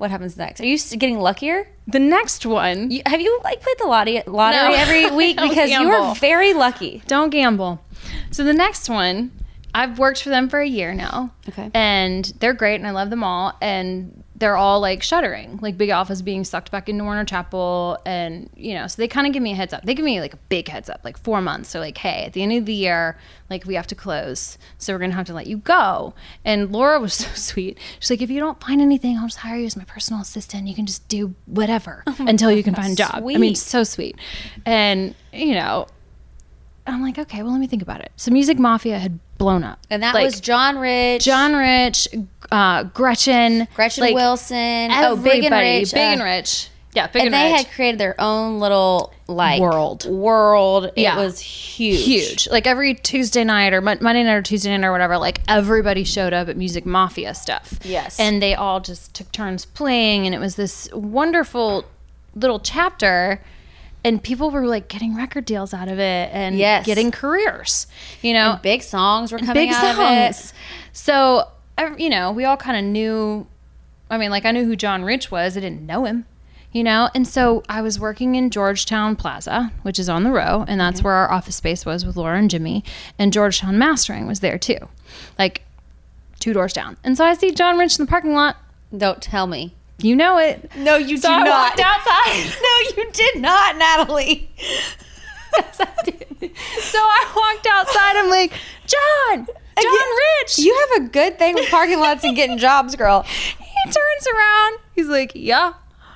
What happens next? Are you getting luckier? The next one. Have you like played the lottery every week? Because you are very lucky. Don't gamble. So the next one, I've worked for them for a year now. Okay. And they're great and I love them all. And they're all like shuddering. Like Big Alpha's being sucked back into Warner Chapel. And, you know, so they kind of give me a heads up. They give me like a big heads up, like 4 months. So like, hey, at the end of the year, like we have to close. So we're going to have to let you go. And Laura was so sweet. She's like, if you don't find anything, I'll just hire you as my personal assistant. You can just do whatever until you can find a job. Sweet. I mean, so sweet. And, you know, I'm like, okay, well, let me think about it. So Music Mafia had blown up. And that like, was John Rich, Gretchen like, Wilson, everybody, Big and Rich. Yeah, Big and Rich. They had created their own little, like, world. Yeah. It was huge. Huge. Like, every Tuesday night or Monday night or Tuesday night or whatever, like, everybody showed up at Music Mafia stuff. Yes. And they all just took turns playing, and it was this wonderful little chapter. And people were like getting record deals out of it and getting careers, you know. And big songs were coming out of it. So, you know, we all kind of knew. I mean, like I knew who John Rich was. I didn't know him, you know. And so I was working in Georgetown Plaza, which is on the row. And that's where our office space was with Laura and Jimmy. And Georgetown Mastering was there too, like two doors down. And so I see John Rich in the parking lot. Don't tell me. You know it. No, you did not. So I walked outside. No, you did not, Natalie. Yes, I did. So I walked outside. I'm like, John Rich. You have a good thing with parking lots and getting jobs, girl. He turns around. He's like, yeah.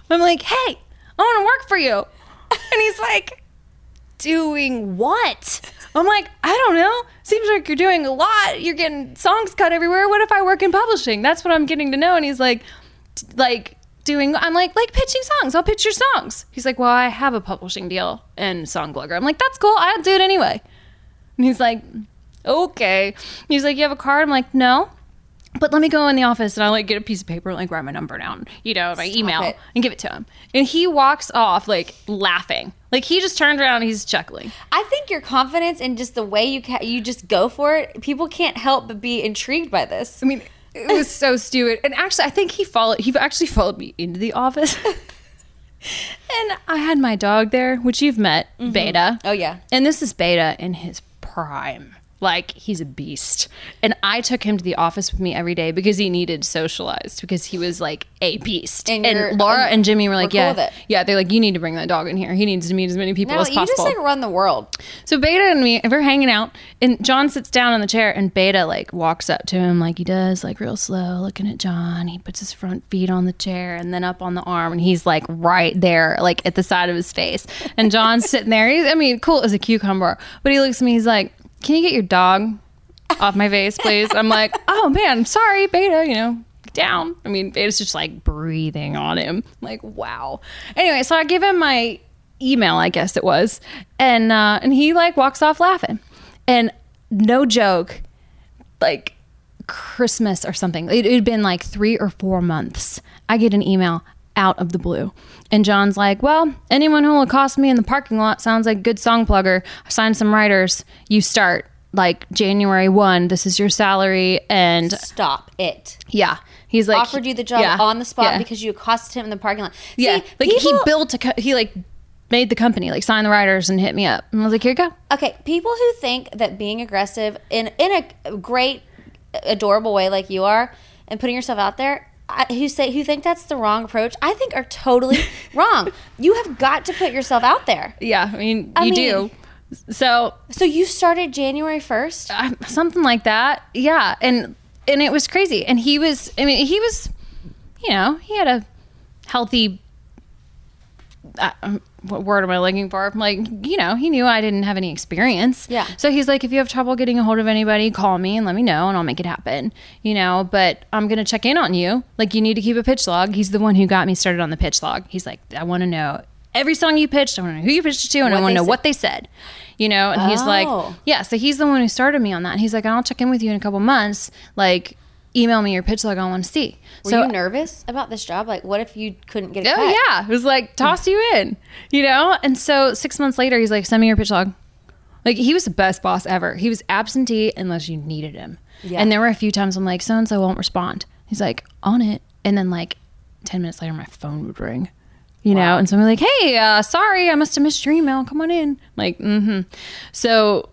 I'm like, hey, I want to work for you. And he's like, doing what? I'm like, I don't know. Seems like you're doing a lot. You're getting songs cut everywhere. What if I work in publishing? That's what I'm getting to know. And he's like doing, I'm like pitching songs. I'll pitch your songs. He's like, well, I have a publishing deal and song blogger. I'm like, that's cool. I'll do it anyway. And he's like, okay. He's like, you have a card? I'm like, no, but let me go in the office and I'll like get a piece of paper and like write my number down, you know, my email and give it to him. And he walks off like laughing. Like he just turned around and he's chuckling. I think your confidence and just the way you just go for it. People can't help but be intrigued by this. I mean, it was so stupid. And actually, I think he actually followed me into the office. And I had my dog there, which you've met, Beta. Oh, yeah. And this is Beta in his prime. Like, he's a beast. And I took him to the office with me every day because he needed socialized, because he was like a beast. And Laura and Jimmy were like, yeah, they're like, you need to bring that dog in here. He needs to meet as many people as possible. You just like run the world. So Beta and me, we're hanging out and John sits down on the chair and Beta like walks up to him like he does, like real slow, looking at John. He puts his front feet on the chair and then up on the arm and he's like right there, like at the side of his face. And John's sitting there. He's, I mean, cool as a cucumber, but he looks at me, he's like, can you get your dog off my face, please? I'm like, oh man, I'm sorry, Beta, you know, down. I mean, Beta's just like breathing on him. I'm like, wow. Anyway, so I give him my email, I guess it was. And he like walks off laughing. And no joke, like Christmas or something, it'd been like 3 or 4 months. I get an email out of the blue. And John's like, well, anyone who will accost me in the parking lot sounds like a good song plugger. I signed some writers. You start like January 1. This is your salary. And stop it. Yeah. He's like, offered you the job on the spot because you accosted him in the parking lot. See, yeah. Like he like made the company, like signed the writers and hit me up. And I was like, here you go. Okay. People who think that being aggressive in a great, adorable way like you are and putting yourself out there, who think that's the wrong approach, I think are totally wrong. You have got to put yourself out there. Yeah, I mean, you do. So you started January 1st? Something like that. Yeah, and it was crazy. And he was, you know, he had a healthy, what word am I looking for? I'm like, you know, he knew I didn't have any experience. Yeah. So he's like, if you have trouble getting a hold of anybody, call me and let me know and I'll make it happen. You know, but I'm going to check in on you. Like, you need to keep a pitch log. He's the one who got me started on the pitch log. He's like, I want to know every song you pitched. I want to know who you pitched it to and I want to know what they said. You know, and he's like, yeah. So he's the one who started me on that. And he's like, I'll check in with you in a couple months. Like, email me your pitch log. I want to see. Were you nervous about this job? Like, what if you couldn't get it? Oh, yeah. It was like, toss you in, you know? And so 6 months later, he's like, send me your pitch log. Like, he was the best boss ever. He was absentee unless you needed him. Yeah. And there were a few times I'm like, so-and-so won't respond. He's like, on it. And then like 10 minutes later, my phone would ring, you know, and so I'm like, hey, sorry, I must have missed your email. Come on in. Like, So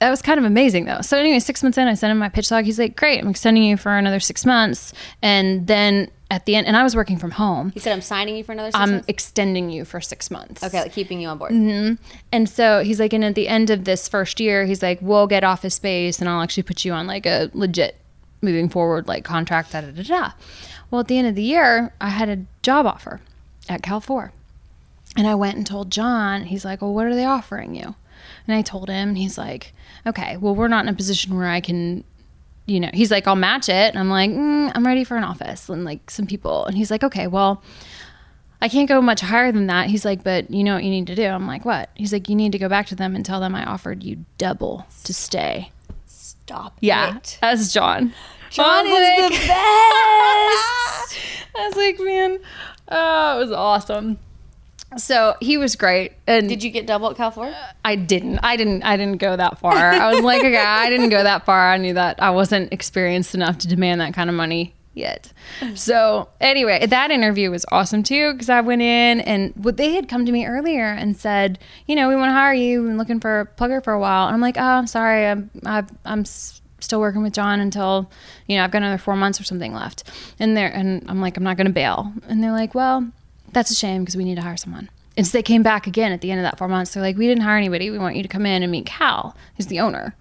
that was kind of amazing, though. So anyway, 6 months in, I sent him my pitch log. He's like, great, I'm extending you for another 6 months. And then at the end, and I was working from home. He said, I'm signing you for another 6 months? I'm extending you for 6 months. Okay, like keeping you on board. And so he's like, and at the end of this first year, he's like, we'll get office space and I'll actually put you on like a legit moving forward like contract, da-da-da-da. Well, at the end of the year, I had a job offer at Cal IV. And I went and told John. He's like, well, what are they offering you? And I told him, and he's like, okay, well, we're not in a position where I can, you know, he's like, I'll match it. And I'm like, I'm ready for an office and like some people. And he's like, okay, well, I can't go much higher than that. He's like, but you know what you need to do? I'm like, what? He's like, you need to go back to them and tell them I offered you double to stay. Stop it. Yeah, that's John. John is like, the best. I was like, man, it was awesome. So he was great. And did you get double at Cal IV? I didn't go that far. I was like, okay, I didn't go that far. I knew that I wasn't experienced enough to demand that kind of money yet. So anyway, that interview was awesome too, because I went in and they had come to me earlier and said, you know, we want to hire you. We've been looking for a plugger for a while. And I'm like, oh, I'm sorry. I'm still working with John until, you know, I've got another 4 months or something left. And I'm like, I'm not going to bail. And they're like, well, that's a shame because we need to hire someone. And so they came back again at the end of that 4 months. They're like, we didn't hire anybody. We want you to come in and meet Cal, who's the owner.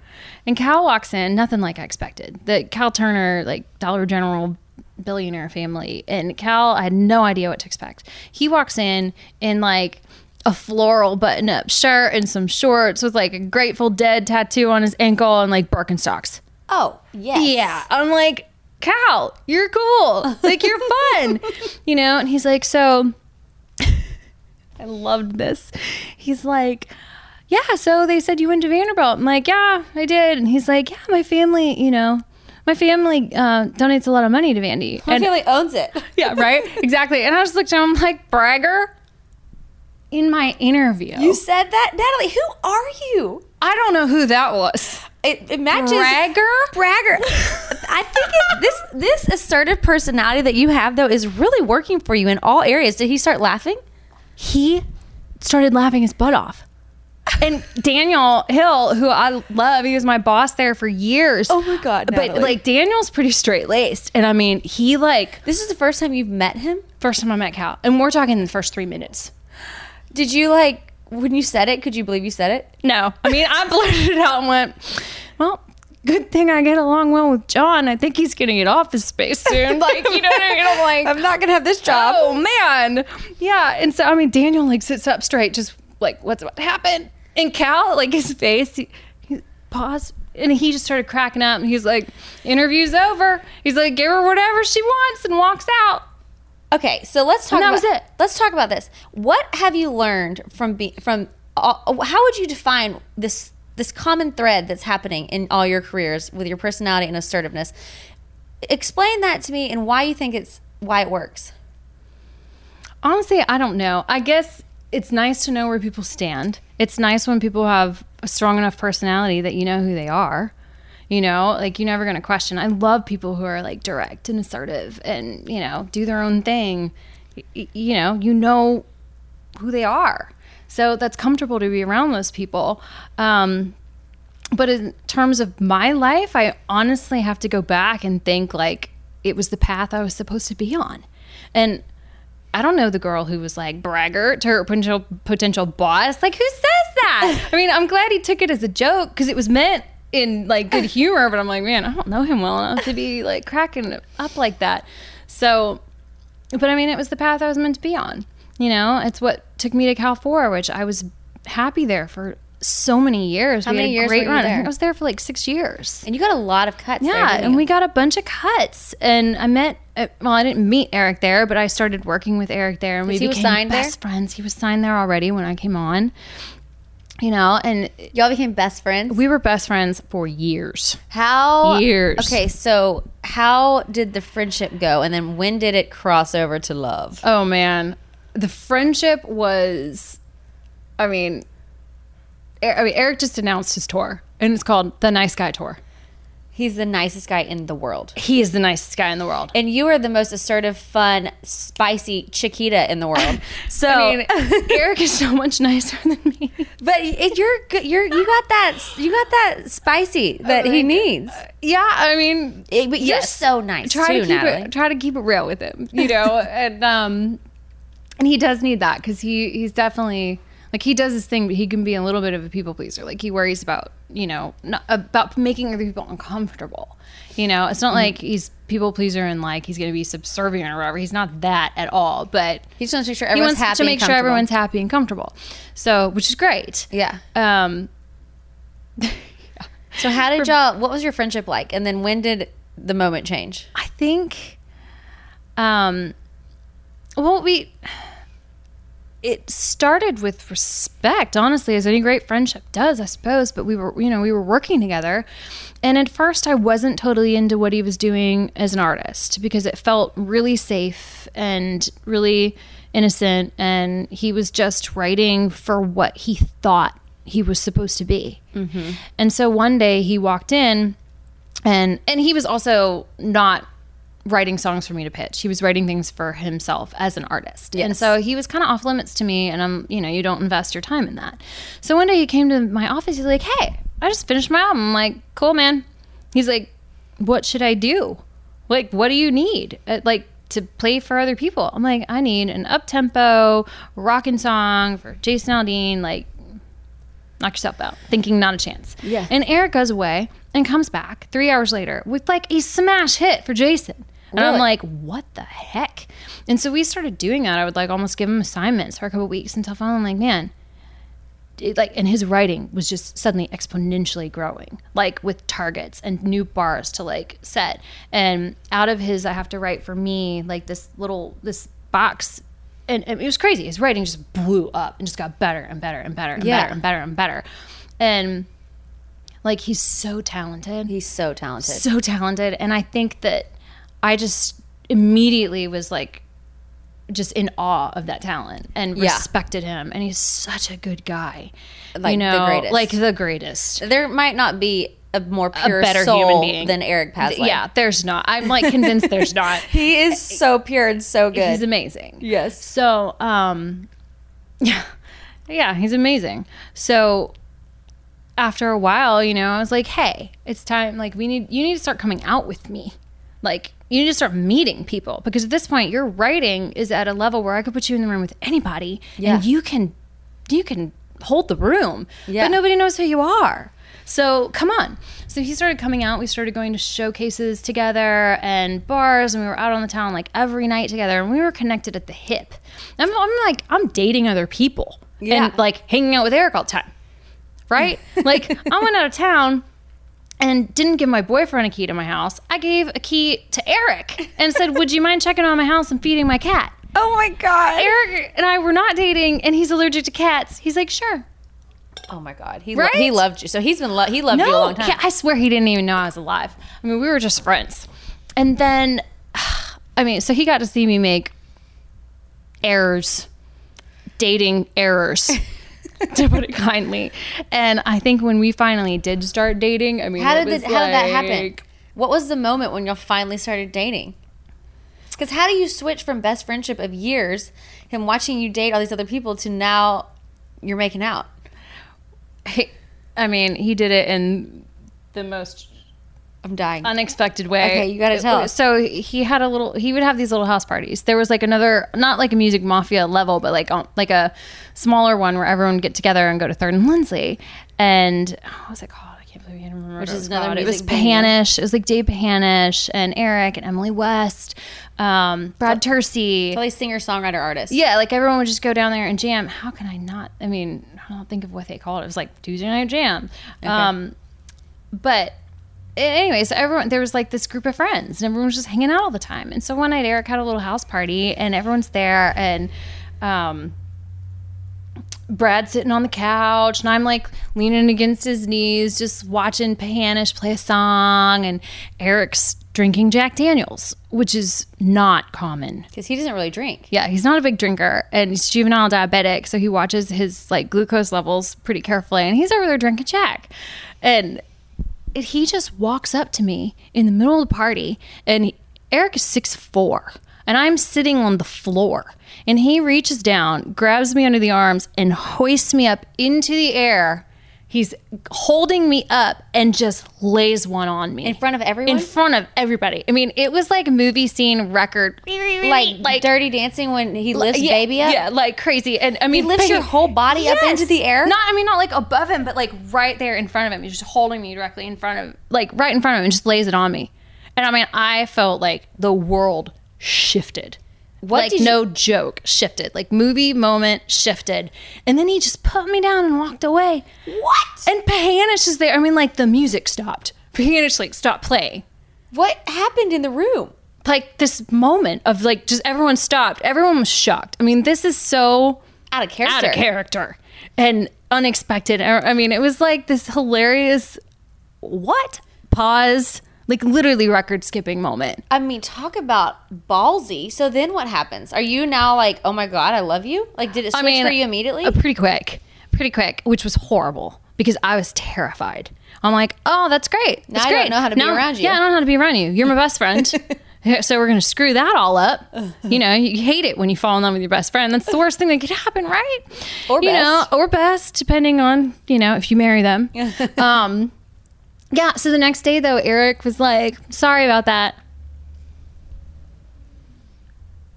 And Cal walks in, nothing like I expected. The Cal Turner, like Dollar General billionaire family. And Cal, I had no idea what to expect. He walks in like a floral button-up shirt and some shorts with like a Grateful Dead tattoo on his ankle and like Birkenstocks. Oh, yes. Yeah. I'm like, Cal, you're cool. Like, you're fun. You know? And he's like, so I loved this. He's like, yeah, so they said you went to Vanderbilt. I'm like, yeah, I did. And he's like, yeah, my family, you know, my family donates a lot of money to Vandy. My family owns it. Yeah, right? Exactly. And I just looked at him like, bragger? In my interview. You said that? Natalie, who are you? I don't know who that was. It matches. Bragger. I think this assertive personality that you have, though, is really working for you in all areas. Did he start laughing? He started laughing his butt off. And Daniel Hill, who I love, he was my boss there for years. Oh, my God, Natalie. But, like, Daniel's pretty straight-laced. And, I mean, he, like... This is the first time you've met him? First time I met Cal. And we're talking the first 3 minutes. Did you, like... When you said it, could you believe you said it? No. I mean, I blurted it out and went, well, good thing I get along well with John. I think he's getting an office space soon. Like, you know what I mean? I'm like, I'm not going to have this job. Oh, man. Yeah. And so, I mean, Daniel, like, sits up straight, just like, what's about to happen? And Cal, like, his face, he paused, and he just started cracking up. And he's like, interview's over. He's like, give her whatever she wants, and walks out. Okay, so let's talk about this. What have you learned how would you define this common thread that's happening in all your careers with your personality and assertiveness? Explain that to me and why you think it works. Honestly, I don't know. I guess it's nice to know where people stand. It's nice when people have a strong enough personality that you know who they are. You know, like, you're never going to question. I love people who are, like, direct and assertive and, you know, do their own thing. You know who they are. So that's comfortable to be around those people. But in terms of my life, I honestly have to go back and think, like, it was the path I was supposed to be on. And I don't know the girl who was, like, braggart to her potential boss. Like, who says that? I mean, I'm glad he took it as a joke because it was meant in like good humor, but I'm like, man, I don't know him well enough to be like cracking up like that. So, but I mean, it was the path I was meant to be on. You know, it's what took me to Cal IV, which I was happy there for so many years. How many years were you there? I think I was there for like 6 years. And you got a lot of cuts. Yeah, there, and we got a bunch of cuts. And I didn't meet Eric there, but I started working with Eric there, and we became best friends. He was signed there already when I came on. You know, and y'all became best friends? We were best friends for years. How? Years. Okay, so how did the friendship go? And then when did it cross over to love? Oh, man. The friendship was, Eric just announced his tour. And it's called The Nice Guy Tour. He's the nicest guy in the world. He is the nicest guy in the world. And you are the most assertive, fun, spicy Chiquita in the world. So I mean, Eric is so much nicer than me. But you got that spicy that he needs. Yeah, I mean, but you're so nice. Try to keep it real with him, you know. And he does need that because he's definitely. Like, he does his thing, but he can be a little bit of a people pleaser. Like, he worries about, you know, about making other people uncomfortable. You know, it's not like he's people pleaser and like he's going to be subservient or whatever. He's not that at all. But he just wants to make sure everyone's happy. And comfortable. So, which is great. Yeah. Yeah. So, how did y'all? What was your friendship like? And then when did the moment change? I think. It started with respect, honestly, as any great friendship does, I suppose. But we were working together. And at first I wasn't totally into what he was doing as an artist because it felt really safe and really innocent. And he was just writing for what he thought he was supposed to be. Mm-hmm. And so one day he walked in and he was also not writing songs for me to pitch. He was writing things for himself as an artist. Yes. And so he was kind of off limits to me, and you don't invest your time in that. So one day he came to my office, he's like, "Hey, I just finished my album." I'm like, "Cool, man." He's like, "What should I do? Like, what do you need? Like, to play for other people?" I'm like, "I need an up-tempo, rockin' song for Jason Aldean, like, knock yourself out." Thinking not a chance. Yeah. And Eric goes away and comes back 3 hours later with like a smash hit for Jason. And really? I'm like, what the heck? And so we started doing that. I would like almost give him assignments for a couple of weeks until finally I'm like, man, and his writing was just suddenly exponentially growing, like with targets and new bars to like set. And out of his, I have to write for me, like this box. And it was crazy. His writing just blew up and just got better and better and better and better and better and better. And like, he's so talented. He's so talented. So talented. And I think that I just immediately was like just in awe of that talent and respected him. And he's such a good guy. Like, you know, the greatest. Like the greatest. There might not be a more pure, better human being than Eric Pasley. Yeah, there's not. I'm like convinced there's not. He is so pure and so good. He's amazing. Yes. So, yeah, he's amazing. So after a while, you know, I was like, hey, it's time. Like, you need to start coming out with me. Like, you need to start meeting people, because at this point your writing is at a level where I could put you in the room with anybody and you can hold the room, but nobody knows who you are. So come on. So he started coming out. We started going to showcases together and bars, and we were out on the town like every night together, and we were connected at the hip. I'm dating other people and like hanging out with Eric all the time, right? Like, I went out of town and didn't give my boyfriend a key to my house. I gave a key to Eric and said, would you mind checking on my house and feeding my cat? Oh my God. Eric and I were not dating, and he's allergic to cats. He's like, sure. Oh my God. He loved you. So he loved you a long time. Yeah, I swear he didn't even know I was alive. I mean, we were just friends. And then, I mean, so he got to see me make errors, dating errors. To put it kindly. And I think when we finally did start dating, I mean, how did that happen? What was the moment when y'all finally started dating? Because how do you switch from best friendship of years, him watching you date all these other people, to now you're making out? I mean, he did it in the most... I'm dying. Unexpected way. Okay, you gotta tell us. So he would have these little house parties. There was like another, not like a Music Mafia level, but like a smaller one where everyone would get together and go to Third and Lindsay. And what was it called? I can't believe I don't remember. Which is another music. It was Panish. It was like Dave Panish and Eric and Emily West, Brad Tersey. Probably singer, songwriter, artist. Yeah, like everyone would just go down there and jam. How can I not? I mean, I don't think of what they called it. It was like Tuesday Night Jam. Okay. But anyway, so everyone, there was like this group of friends, and everyone was just hanging out all the time. And so one night Eric had a little house party, and everyone's there, and Brad's sitting on the couch, and I'm like leaning against his knees, just watching Panish play a song, and Eric's drinking Jack Daniels, which is not common. Because he doesn't really drink. Yeah, he's not a big drinker, and he's juvenile diabetic, so he watches his like glucose levels pretty carefully, and he's over there drinking Jack. And he just walks up to me in the middle of the party, and Eric is 6'4", and I'm sitting on the floor, and he reaches down, grabs me under the arms, and hoists me up into the air. He's holding me up and just lays one on me. In front of everyone? In front of everybody. I mean, it was like movie scene record. Like Dirty Dancing when he lifts baby up? Yeah, like crazy. And I mean, he lifts your whole body up into the air? Not like above him, but like right there in front of him. He's just holding me directly in front of, like right in front of him, and just lays it on me. And I mean, I felt like the world shifted. Shifted. Like movie moment shifted. And then he just put me down and walked away. What? And Pahanish is there. I mean, like the music stopped. Pahanish like stopped playing. What happened in the room? Like this moment of like just everyone stopped. Everyone was shocked. I mean, this is so out of character and unexpected. I mean, it was like this hilarious pause. Like literally record skipping moment. I mean, talk about ballsy. So then what happens? Are you now like, oh my God, I love you? Like, did it switch for you immediately? Pretty quick, which was horrible because I was terrified. I'm like, oh, that's great. Now I don't know how to be around you. Yeah, I don't know how to be around you. You're my best friend. So we're going to screw that all up. You know, you hate it when you fall in love with your best friend. That's the worst thing that could happen, right? Or best, depending on, you know, if you marry them. Yeah, so the next day, though, Eric was like, sorry about that.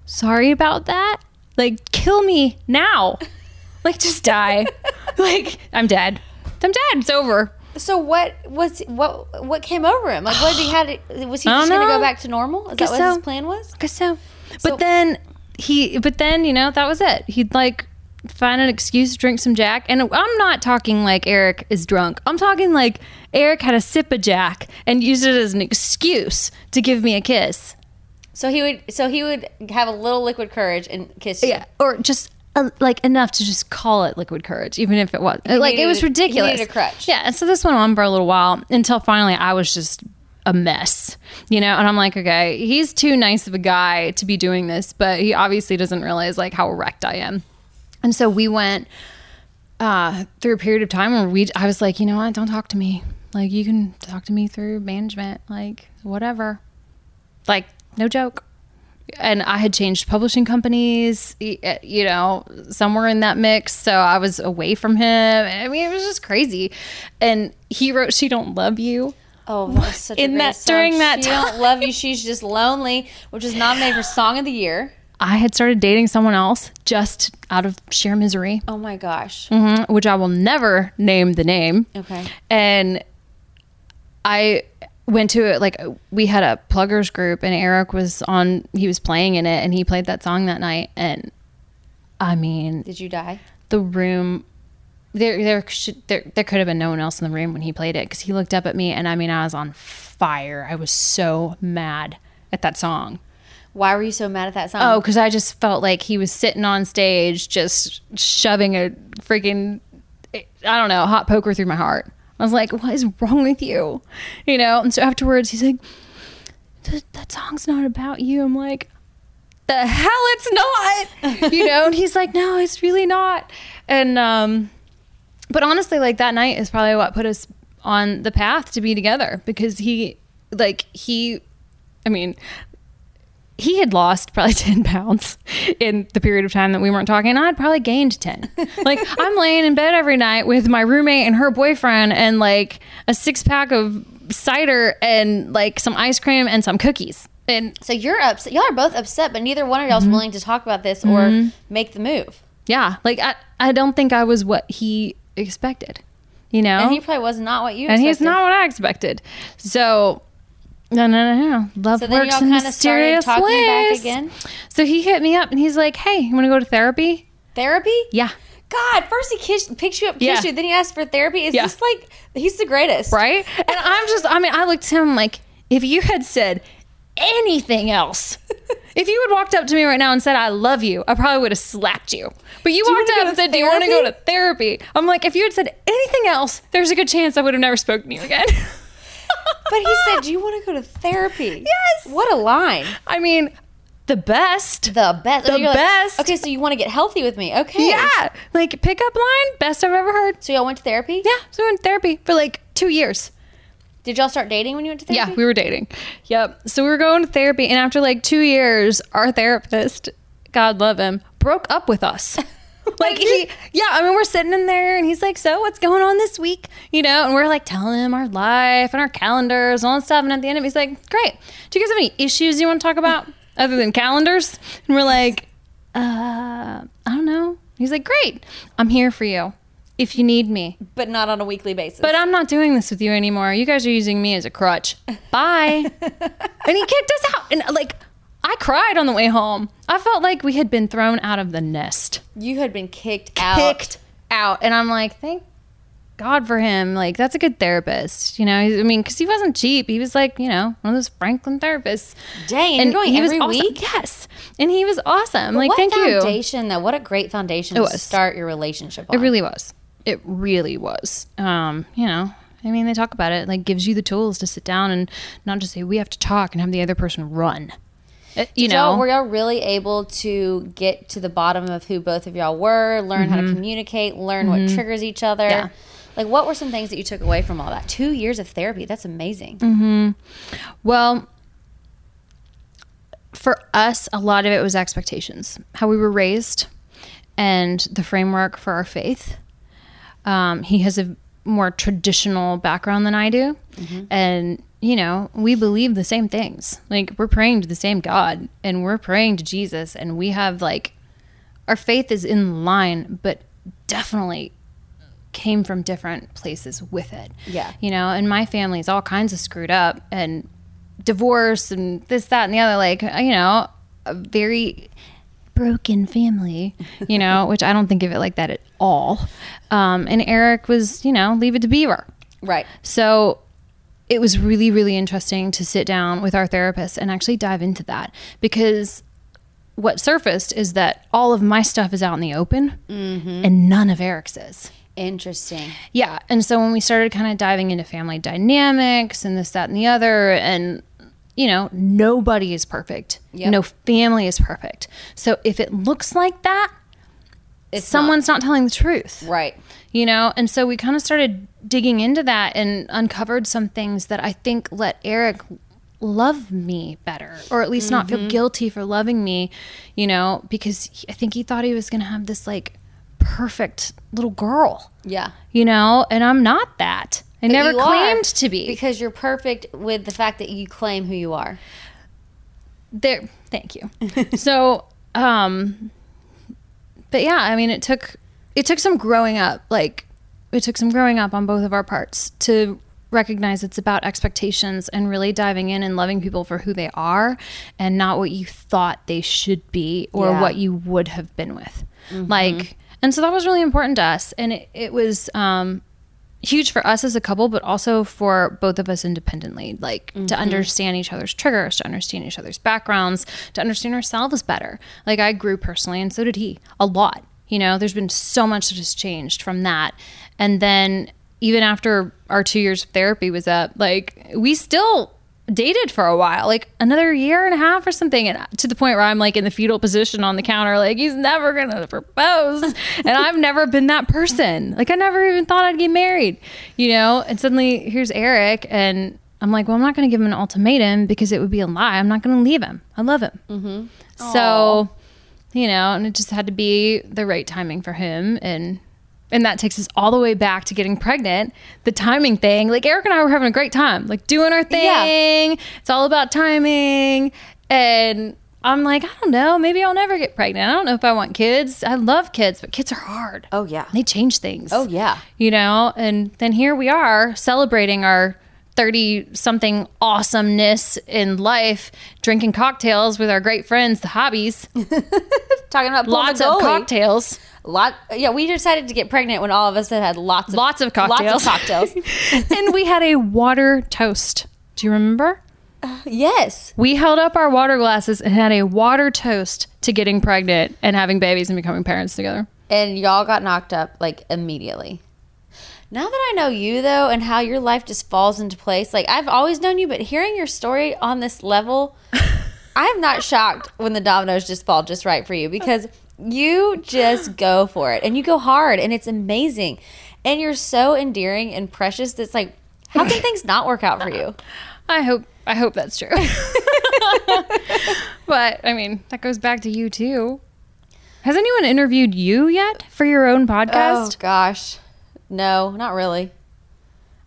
Sorry about that? Like, kill me now. Like, just die. Like, I'm dead. It's over. So what came over him? Like, was he just going to go back to normal? Is that what his plan was? I guess so. But then, you know, that was it. He'd like find an excuse to drink some Jack. And I'm not talking like Eric is drunk. I'm talking like Eric had a sip of Jack and used it as an excuse to give me a kiss. So he would have a little liquid courage and kiss you. Yeah, or just like enough to just call it liquid courage, even if it was like it was ridiculous. He needed a crutch. Yeah, and so this went on for a little while until finally I was just a mess, you know, and I'm like, okay, he's too nice of a guy to be doing this, but he obviously doesn't realize like how wrecked I am. And so we went through a period of time where I was like, you know what? Don't talk to me. Like, you can talk to me through management, like, whatever. Like, no joke. And I had changed publishing companies, you know, somewhere in that mix. So I was away from him. I mean, it was just crazy. And he wrote She Don't Love You. Oh, that's such a great song. During that time. She don't love you. She's just lonely, which is nominated for Song of the Year. I had started dating someone else just out of sheer misery. Oh my gosh. Mm-hmm, which I will never name the name. Okay. And I went to it, like we had a pluggers group and Eric was on, he was playing in it and he played that song that night. And I mean. Did you die? The room, there could have been no one else in the room when he played it because he looked up at me and I mean, I was on fire. I was so mad at that song. Why were you so mad at that song? Oh, because I just felt like he was sitting on stage just shoving a freaking, I don't know, hot poker through my heart. I was like, what is wrong with you? You know? And so afterwards, he's like, that song's not about you. I'm like, the hell it's not! You know? And he's like, no, it's really not. And, but honestly, like that night is probably what put us on the path to be together because he had lost probably 10 pounds in the period of time that we weren't talking. I had probably gained 10. Like, I'm laying in bed every night with my roommate and her boyfriend and, like, a 6-pack of cider and, like, some ice cream and some cookies. And so you're upset. Y'all are both upset, but neither one of y'all is willing to talk about this or make the move. Yeah. Like, I don't think I was what he expected, you know? And he probably was not what you expected. And he's not what I expected. So... No. Love works in mysterious ways. So then y'all kind of started talking back again? So he hit me up and he's like, hey, you want to go to therapy? Therapy? Yeah. God, first he picks you up, kissed you, then he asked for therapy. It's just like, he's the greatest. Right? And I looked at him like, if you had said anything else, if you had walked up to me right now and said, I love you, I probably would have slapped you. But you walked up and said, do you want to go to therapy? I'm like, if you had said anything else, there's a good chance I would have never spoken to you again. But he said, do you want to go to therapy? Yes. What a line. I mean, the best. The best. Like, okay, so you want to get healthy with me. Okay. Yeah. Like, pickup line, best I've ever heard. So y'all went to therapy? Yeah. So we went to therapy for like 2 years. Did y'all start dating when you went to therapy? Yeah, we were dating. Yep. So we were going to therapy, and after like 2 years, our therapist, God love him, broke up with us. Like, we're sitting in there and he's like, so what's going on this week? You know, and we're like telling him our life and our calendars and all that stuff. And at the end of it, he's like, great. Do you guys have any issues you want to talk about other than calendars? And we're like, I don't know. He's like, great. I'm here for you if you need me. But not on a weekly basis. But I'm not doing this with you anymore. You guys are using me as a crutch. Bye. And he kicked us out. And like, I cried on the way home. I felt like we had been thrown out of the nest. You had been kicked out. And I'm like, thank God for him. Like, that's a good therapist. You know, I mean, because he wasn't cheap. He was like, you know, one of those Franklin therapists. Dang, and you're going every week? Yes. And he was awesome. Well, like, thank you. What foundation, though. What a great foundation to start your relationship on. It really was. It really was. You know. I mean, they talk about it. Like, gives you the tools to sit down and not just say, we have to talk and have the other person run. Were y'all really able to get to the bottom of who both of y'all were, learn how to communicate, learn what triggers each other? Yeah. Like, what were some things that you took away from all that? 2 years of therapy. That's amazing. Mm-hmm. Well, for us, a lot of it was expectations, how we were raised and the framework for our faith. He has a more traditional background than I do. Mm-hmm. And you know, we believe the same things. Like, we're praying to the same God and we're praying to Jesus, and we have like, our faith is in line, but definitely came from different places with it. Yeah. You know, and my family's all kinds of screwed up and divorce and this, that, and the other, like, you know, a very broken family, you know, which I don't think of it like that at all. And Eric was, you know, leave it to Beaver. Right. So it was really, really interesting to sit down with our therapist and actually dive into that, because what surfaced is that all of my stuff is out in the open and none of Eric's is. Interesting. Yeah. And so when we started kind of diving into family dynamics and this, that, and the other, and, you know, nobody is perfect. Yep. No family is perfect. So if it looks like that, someone's not telling the truth. Right. You know, and so we kind of started digging into that and uncovered some things that I think let Eric love me better, or at least not feel guilty for loving me, you know, because I think he thought he was going to have this like perfect little girl. Yeah. You know, and I'm not that. But never claimed to be. Because you're perfect with the fact that you claim who you are. There. Thank you. So, but yeah, I mean, it took some growing up. Like, it took some growing up on both of our parts to recognize it's about expectations and really diving in and loving people for who they are and not what you thought they should be or what you would have been with. Like, and so that was really important to us. And it was huge for us as a couple, but also for both of us independently, like to understand each other's triggers, to understand each other's backgrounds, to understand ourselves better. Like, I grew personally, and so did he, a lot. You know, there's been so much that has changed from that. And then even after our 2 years of therapy was up, like, we still dated for a while, like another year and a half or something. And to the point where I'm like in the fetal position on the counter, like, he's never going to propose. And I've never been that person. Like, I never even thought I'd get married, you know? And suddenly here's Eric, and I'm like, well, I'm not going to give him an ultimatum because it would be a lie. I'm not going to leave him. I love him. So... you know, and it just had to be the right timing for him. And that takes us all the way back to getting pregnant. The timing thing, like, Eric and I were having a great time, like doing our thing. Yeah. It's all about timing. And I'm like, I don't know, maybe I'll never get pregnant. I don't know if I want kids. I love kids, but kids are hard. Oh, yeah. They change things. Oh, yeah. You know, and then here we are celebrating our 30-something awesomeness in life, drinking cocktails with our great friends, the Hobbies. Talking about lots of cocktails. Yeah, we decided to get pregnant when all of us had lots of cocktails. And we had a water toast. Do you remember? Yes. We held up our water glasses and had a water toast to getting pregnant and having babies and becoming parents together. And y'all got knocked up like immediately. Now that I know you, though, and how your life just falls into place, like, I've always known you, but hearing your story on this level, I'm not shocked when the dominoes just fall just right for you, because you just go for it, and you go hard, and it's amazing, and you're so endearing and precious. That's like, How can things not work out for you? I hope that's true. But I mean, that goes back to you too. Has anyone interviewed you yet for your own podcast? Oh gosh, no, not really.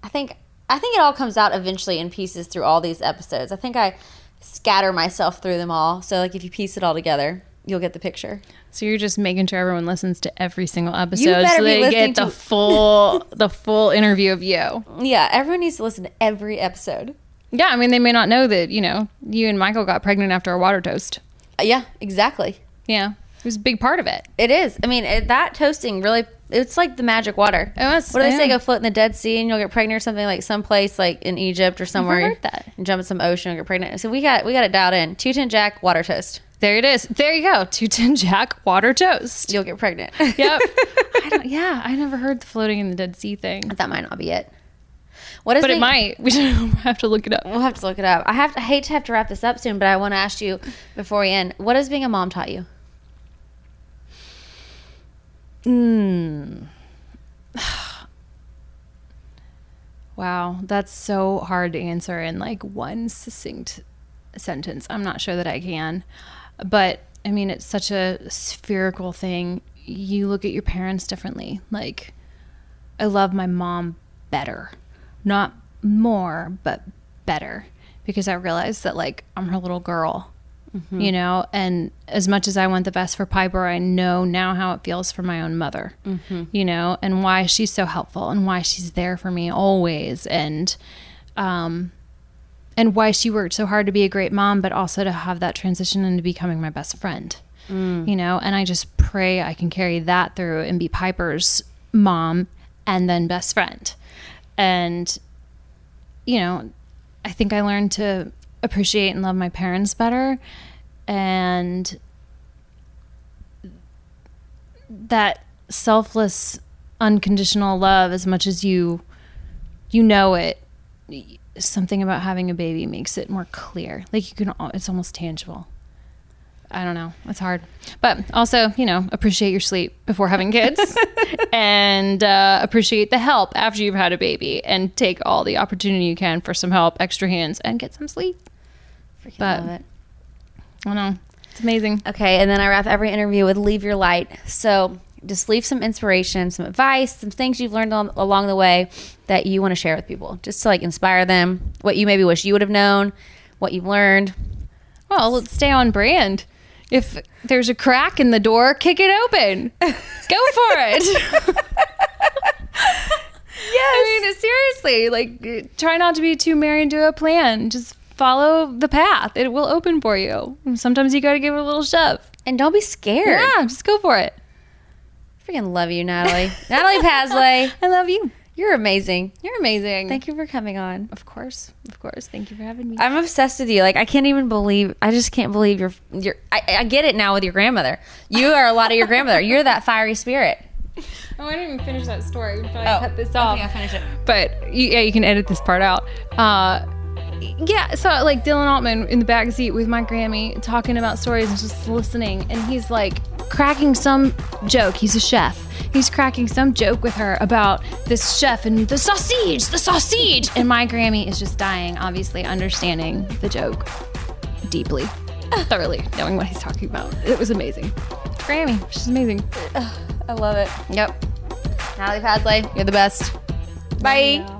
I think it all comes out eventually in pieces through all these episodes. I think I scatter myself through them all. So like if you piece it all together, you'll get the picture. So you're just making sure everyone listens to every single episode so they get the full the full interview of you. Yeah, everyone needs to listen to every episode. Yeah, I mean, they may not know that, you know, you and Michael got pregnant after a water toast. Yeah, exactly. Yeah, it was a big part of it. It is. I mean, that toasting really, it's like the magic water. It was. What do they say? Go float in the Dead Sea and you'll get pregnant, or something, like someplace like in Egypt or somewhere. I've heard that. And jump in some ocean and get pregnant. So we got it dialed in. 210 Jack water toast. There it is. There you go. 210 Jack water toast. You'll get pregnant. Yep. I never heard the floating in the Dead Sea thing. That might not be it. It might. We have to look it up. We'll have to look it up. I hate to have to wrap this up soon, but I want to ask you before we end, what has being a mom taught you? Wow, that's so hard to answer in like one succinct sentence. I'm not sure that I can. But I mean, it's such a spherical thing. You look at your parents differently. Like, I love my mom better. Not more, but better, because I realized that like I'm her little girl, mm-hmm. you know, and as much as I want the best for Piper, I know now how it feels for my own mother, mm-hmm. you know, and why she's so helpful and why she's there for me always. And why she worked so hard to be a great mom, but also to have that transition into becoming my best friend, you know, and I just pray I can carry that through and be Piper's mom and then best friend. And, you know, I think I learned to appreciate and love my parents better. And that selfless, unconditional love, as much as you know it, something about having a baby makes it more clear. Like it's almost tangible. I don't know. It's hard. But also, you know, appreciate your sleep before having kids and appreciate the help after you've had a baby, and take all the opportunity you can for some help, extra hands, and get some sleep. Freaking love it. I don't know. It's amazing. Okay. And then I wrap every interview with leave your light. So just leave some inspiration, some advice, some things you've learned along the way that you want to share with people, just to like inspire them, what you maybe wish you would have known, what you've learned. Well, let's stay on brand. If there's a crack in the door, kick it open. Go for it. Yes. I mean, seriously, like, try not to be too married to a plan. Just follow the path. It will open for you. Sometimes you got to give it a little shove. And don't be scared. Yeah, just go for it. I freaking love you, Natalie. Natalie Pasley. I love you. You're amazing. You're amazing. Thank you for coming on. Of course. Of course. Thank you for having me. I'm obsessed with you. Like, I just can't believe you're I get it now with your grandmother. You are a lot of your grandmother. You're that fiery spirit. Oh, I didn't even finish that story. I cut this off. Okay, I'll finish it. But yeah, you can edit this part out. Yeah, so like Dylan Altman in the backseat with my Grammy talking about stories and just listening, and he's like cracking some joke. He's a chef. He's cracking some joke with her about this chef and the sausage. And my Grammy is just dying, obviously understanding the joke deeply, thoroughly, knowing what he's talking about. It was amazing. Grammy, she's amazing. I love it. Yep. Natalie Pasley, you're the best. Bye. Oh, no.